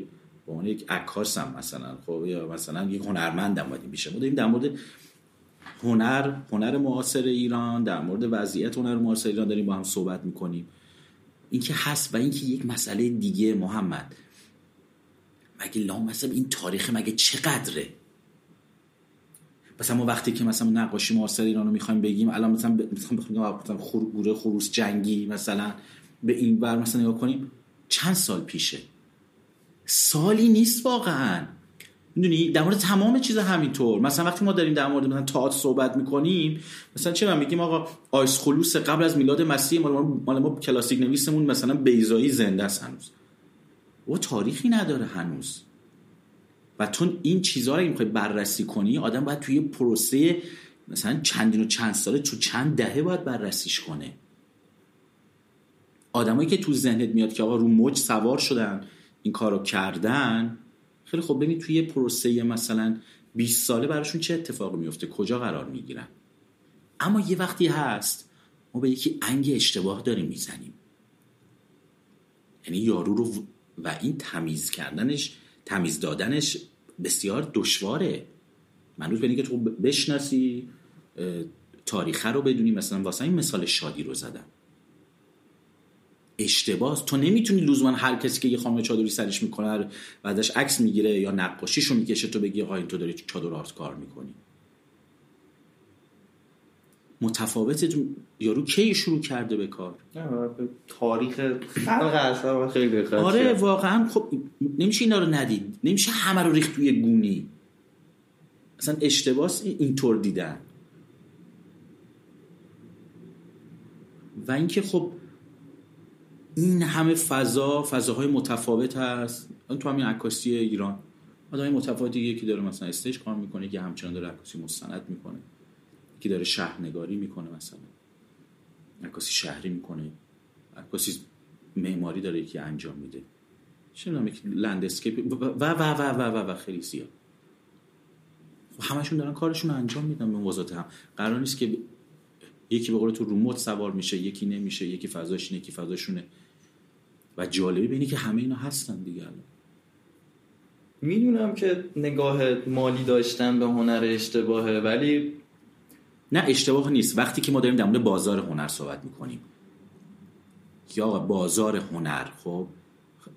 به عنوان یک عکاسم مثلا، خب یا مثلا یک هنرمندم اومدین پیش ما، داریم در مورد هنر هنر معاصر ایران، در مورد وضعیت هنر معاصر ایران داریم با هم صحبت میکنیم. این که هست. و این که یک مسئله دیگه محمد، مگه لامصب این تاریخ مگه چقدره؟ مثلا ما وقتی که مثلا نقاشی معاصر ایران رو میخوایم بگیم الان مثلا ب... مثلا بخوایم خروره خروس جنگی مثلا به این بر مثلا نگاه کنیم، چند سال پیشه؟ سالی نیست واقعا. میدونی در مورد تمام چیزا همینطور. مثلا وقتی ما داریم در مورد مثلا تئاتر صحبت میکنیم، مثلا چه من میگیم آقا آیس خلوص قبل از میلاد مسیح، مال ما, مال ما کلاسیک نویسمون مثلا بیضایی زنده است هنوز. او تاریخی نداره هنوز. و تو این چیزها رو اگه میخوای بررسی کنی، آدم باید توی پروسه مثلا چندین و چند ساله، تو چند دهه باید بررسیش کنه. آدمایی که تو ذهنت میاد که آقا رو موج سوار شدن این کارو کردن، خیلی خب ببین توی یه پروسه مثلا بیست ساله براشون چه اتفاقی میفته، کجا قرار میگیرن. اما یه وقتی هست ما به یکی انگ اشتباه داریم میزنیم. یعنی یارو رو و این تمیز کردنش، تمیز دادنش بسیار دشواره. منظور به اینه که تو بشناسی، تاریخه رو بدونی. مثلا واسه این مثال شادی رو زدم، اشتباس تو نمیتونی لزوما هر کسی که یه خانم چادری سرش میکنه و ازش عکس میگیره یا نقاشیشو میکشه تو بگی آقا این تو داری چادر آرت کار میکنی. متفاوته یارو کی شروع کرده به کار، تاریخ خلق اثر خیلی دقیقه. آره واقعا. خب نمیشه اینا رو ندید، نمیشه همه رو ریخت توی گونی. اصلا اشتباس اینطور دیدن. و اینکه خب این همه فضا، فضاهای متفاوت هست. تو همین عکاسی ایران آدمای متفاوتی، یکی داره مثلا استیج کار میکنه، یکی همچنان داره عکاسی مستند میکنه، یکی داره شهرنگاری میکنه، مثلا عکاسی شهری میکنه، عکاسی معماری داره یکی انجام میده، چه میدونم یکی لندسکیپ و و و و و و خیلی زیاد. همشون دارن کارشون رو انجام میدن به موازات هم. قرار نیست که یکی به قول تو روموت سوار میشه، یکی نمیشه، یکی فضاش اینه، یکی فضاشونه. و جالبی بینی که همه اینا هستن دیگه. الان میدونم که نگاه مالی داشتن به هنر اشتباهه، ولی نه اشتباه نیست. وقتی که ما داریم در مورد بازار هنر صحبت میکنیم که آقا بازار هنر، خب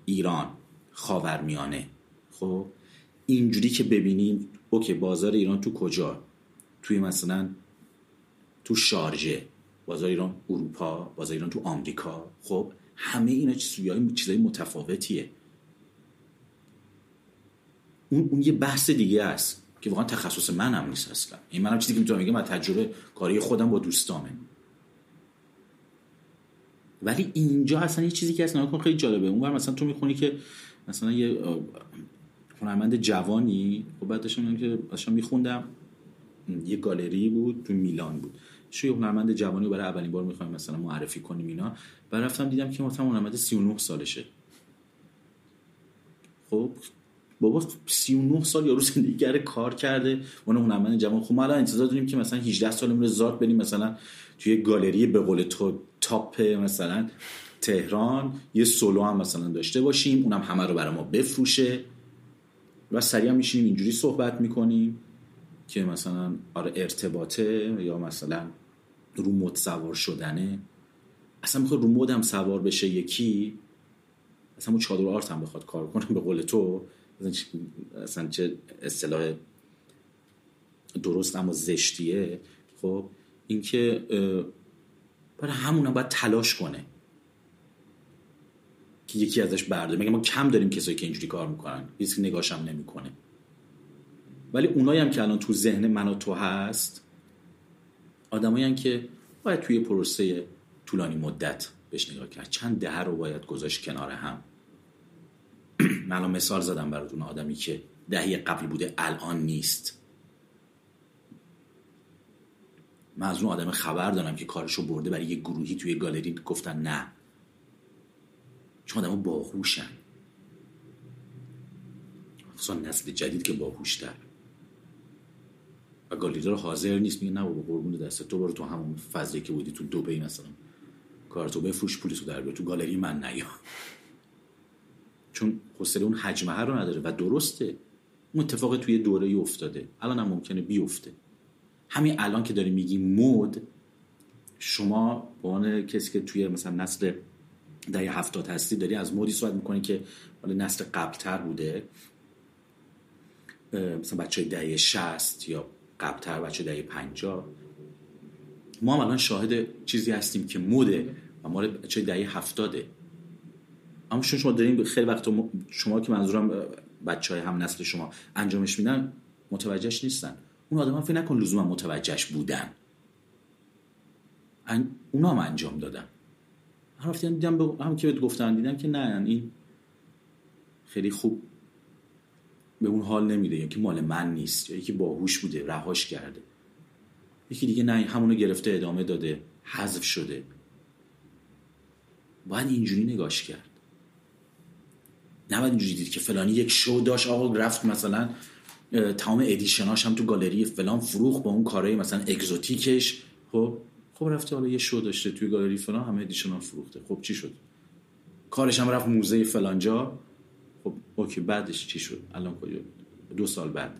ایران، خاورمیانه، خب اینجوری که ببینیم اوکی بازار ایران تو کجا، توی مثلا تو شارجه، بازار ایران اروپا، بازار ایران تو آمریکا. خب همه اینا چیزای متفاوتیه. اون اون یه بحث دیگه است که واقعا تخصص من هم نیست اصلا. این منم چیزی که میتونم بگم از تجربه کاری خودم با دوستامه. ولی اینجا اصلا یه چیزی که اصلا نگاه کن خیلی جالبه. اونور مثلا تو میخونی که مثلا یه هنرمند جوانی، خب بعد داشتم که اصلا میخوندم یه گالری بود تو میلان بود، شوی هنرمند جوانی برای اولین بار میخوایم مثلا معرفی کنیم اینا، و رفتم دیدم که مثلا هنرمند سی و نه سالشه. خب بابا سی و نه سال یارو زندگی کرده، کار کرده، اون هنرمند جوان. خب ما الان انتظار داریم که مثلا هجده سالمون رو زارت بریم مثلا توی گالری به قول تو تاپ مثلا تهران یه سولو هم مثلا داشته باشیم، اونم همه رو برای ما بفروشه و سریع میشیم اینجوری صحبت میکنیم که مثلا آره ارتباطه یا مثلا رو مد سوار شدنه. اصلا میخواد رو مد هم سوار بشه یکی، اصلا اون چادر آرت هم بخواد کار کنه به قول تو، اصلا چه اصطلاح درست اما زشتیه. خب این که برای همون هم باید تلاش کنه که یکی ازش برداره. مگه ما کم داریم کسایی که اینجوری کار میکنن، هیچ نگاهش هم نمیکنه. ولی اونایی هم که الان تو ذهن من و تو هست، آدمایی هم که باید توی پروسه طولانی مدت بهش نگاه کرد، چند دهه رو باید گذاشت کنار هم. من الان مثال زدم براتون، آدمی که دهه قبل بوده الان نیست. من از اون آدم خبر دارم که کارشو برده برای یه گروهی توی گالری، گفتن نه، چون آدم ها باهوشن، خصوصا نسل جدید که باهوشتر. و گالیدار حاضر نیست، میگه نه بابا قربون دست تو، برو تو همون فضایی که بودی تو دبی مثلا کارتو بفروش، پولیسو در بیار، تو گالری من نیا، چون حوصله اون حجمه رو نداره. و درسته اون اتفاق توی دوره‌ای افتاده، الان هم ممکنه بیفته. همین الان که داری میگی مود، شما به عنوان کسی که توی مثلا نسل دهه هفتاد هستی داری از مودی صحبت می‌کنی که حالا نسل قبل‌تر بوده، مثلا بچه دهه شصت یا قبل‌تر بچه دهه پنجاه. ما هم الان شاهد چیزی هستیم که موده و ما بچه دهه هفتاده. اما چون شما دارین خیلی وقت شما که منظورم بچهای هم نسل شما انجامش میدن متوجهش نیستن. اون آدما فکر نکن لزوما متوجهش بودن، اونا هم انجام دادن. هر وقت دیدم به هم که بهت گفتن، دیدم که نه این خیلی خوب به اون حال نمیده، یا که مال من نیست، یا یکی باهوش بوده رهاش کرده، یکی دیگه نه همونو گرفته ادامه داده، حذف شده. باید اینجوری نگاش کرد، نه باید اینجوری دید که فلانی یک شو داشت آقا رفت مثلا تمام ادیشناش هم تو گالری فلان فروخ با اون کارهای مثلا اگزوتیکش. خب خب رفته حالا یه شو داشته توی گالری فلان همه ادیشناش فروخته، خب چی شد؟ کارش هم رفت موزه فلانجا. خب اوکی، بعدش چی شد؟ الان کجا؟ دو سال بعد،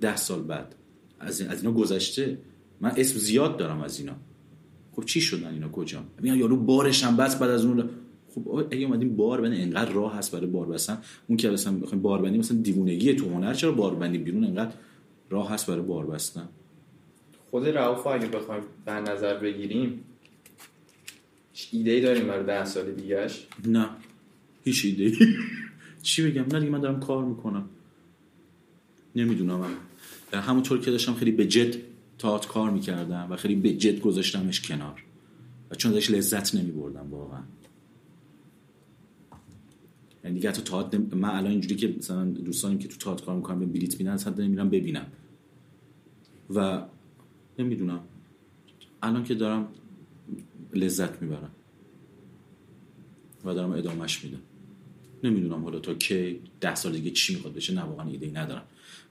ده سال بعد، از از اینا گذشته. من اسم زیاد دارم از اینا. خب چی شدن اینا؟ کجا؟ میگن یارو بارش هم بس بعد از اون. خب اگه اومدیم بار بندیم، انقدر راه هست برای بار بستن. اون که مثلا میخوایم بار بندیم، مثلا دیوونگی تو هنر، چرا بار بندیم بیرون؟ انقدر راه هست برای بار بستن. خود رئوف اگه بخوایم در نظر بگیریم، ایده‌ای داریم برای ده سال دیگه‌اش؟ نه، هیچ ایده‌ای. چی بگم؟ نه دیگه، من دارم کار میکنم. نمیدونم، من همونطور که داشتم خیلی به جد تئاتر کار میکردم و خیلی به جد گذاشتمش کنار و چون ازش لذت نمیبردم واقعا. یعنی دیگه تو تئاتر من الان اینجوری که مثلا دوستانم که تو تئاتر کار میکنم به بلیت میدن، اصلا نمیرم ببینم و نمیدونم. الان که دارم لذت میبرم و دارم ادامهش میدم. نمیدونم حالا تا که ده سال دیگه چی میخواد بشه، نه واقعا ایده‌ای ندارم.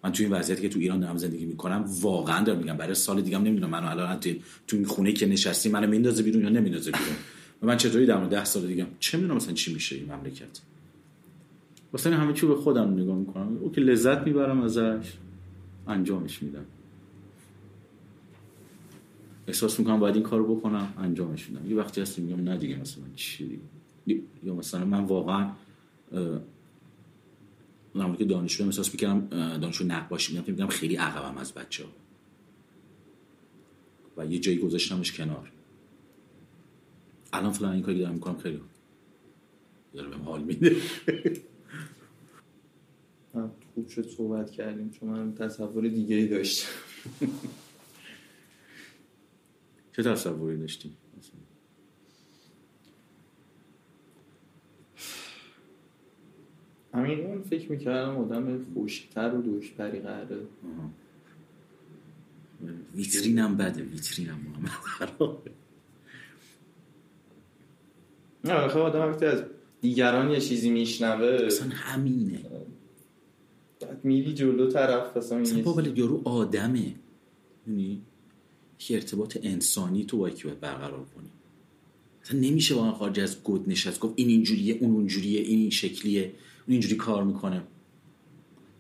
من تو این وضعیتی که تو ایران دارم زندگی میکنم واقعا دارم میگم برای سال دیگه هم نمیدونم. من الان تو تو خونه که نشستی منو میندازه بیرون یا نمیندازه بیرون و من چطوری در ده سال دیگه چه میدونم مثلا چی میشه این مملکت. مثلا همه چی به خودم نگاه میکنم، اوکی، لذت میبرم ازش، انجامش میدم. احساس میکنم باید این کارو بکنم، انجامش میدم. یه وقتی هست میگم نه دیگه مثلا چی دیگه، یا مثلا من واقعا نامه که دانشجو احساس می‌کردم دانشجو نقاشی می‌کنم، می‌گم خیلی عقبم از بچه‌ها و یه جایی گذاشتمش کنار. الان فلان این کاری دارم می‌کنم، خیلی داره بهم حال میده. من خوب شد صحبت کردیم چون من تصور دیگه‌ای داشتم. چه تصوری داشتیم؟ همین اون فکر میکردم آدم خوشتر و دوشپری قراره. ویترینم بده، ویترینم محمد خرابه. نه خب آدم وقتی از دیگران یه چیزی میشنوه اصلا همینه، بعد میری جلو طرف اصلا این بابل یارو آدمه. یعنی یه ارتباط انسانی تو با یکی باید برقرار کنی. اصلا نمیشه واقعا خارج از گود نشست گفت این اینجوریه، اون اونجوریه، این این شکلیه، اینجوری کار میکنه.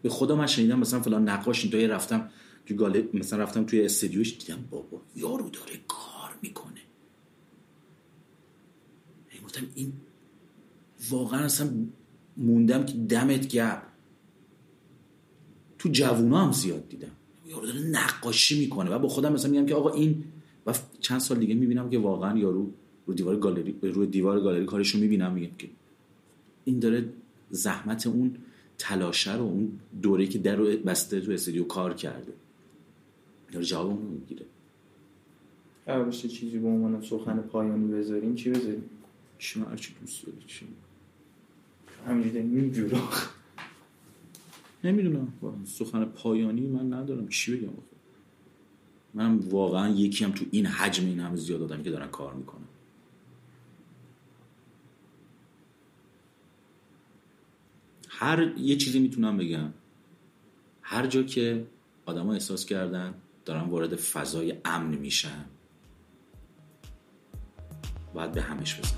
به خدا من شنیدم مثلا فلان نقاش این توی رفتم تو گالری، مثلا رفتم توی استودیوش، دیدم بابا یارو داره کار میکنه. گفتم این واقعا اصلا موندم که دمت گرم. تو جوونا هم زیاد دیدم یارو داره نقاشی میکنه و با خودم مثلا میگم که آقا این، و چند سال دیگه میبینم که واقعا یارو رو دیوار گالری، رو دیوار گالری کارشو میبینم، میگم که این داره زحمت اون تلاشه رو، اون دوره که در رو بسته تو استودیو کار کرده، داره جواب اون رو میگیره. هر بسته چیزی با عنوان سخن پایانی بذاریم چی بذاریم؟ چی من هرچی دوست داری چی؟ همینجوری میجورا نمیدونم سخن پایانی من ندارم چی بگم. من واقعا یکی هم تو این حجم این همه زیاد آدمی که دارن کار میکنن. هر یه چیزی میتونم بگم، هر جا که آدم ها احساس کردن دارن وارد فضای امن میشن باید به همش بزن.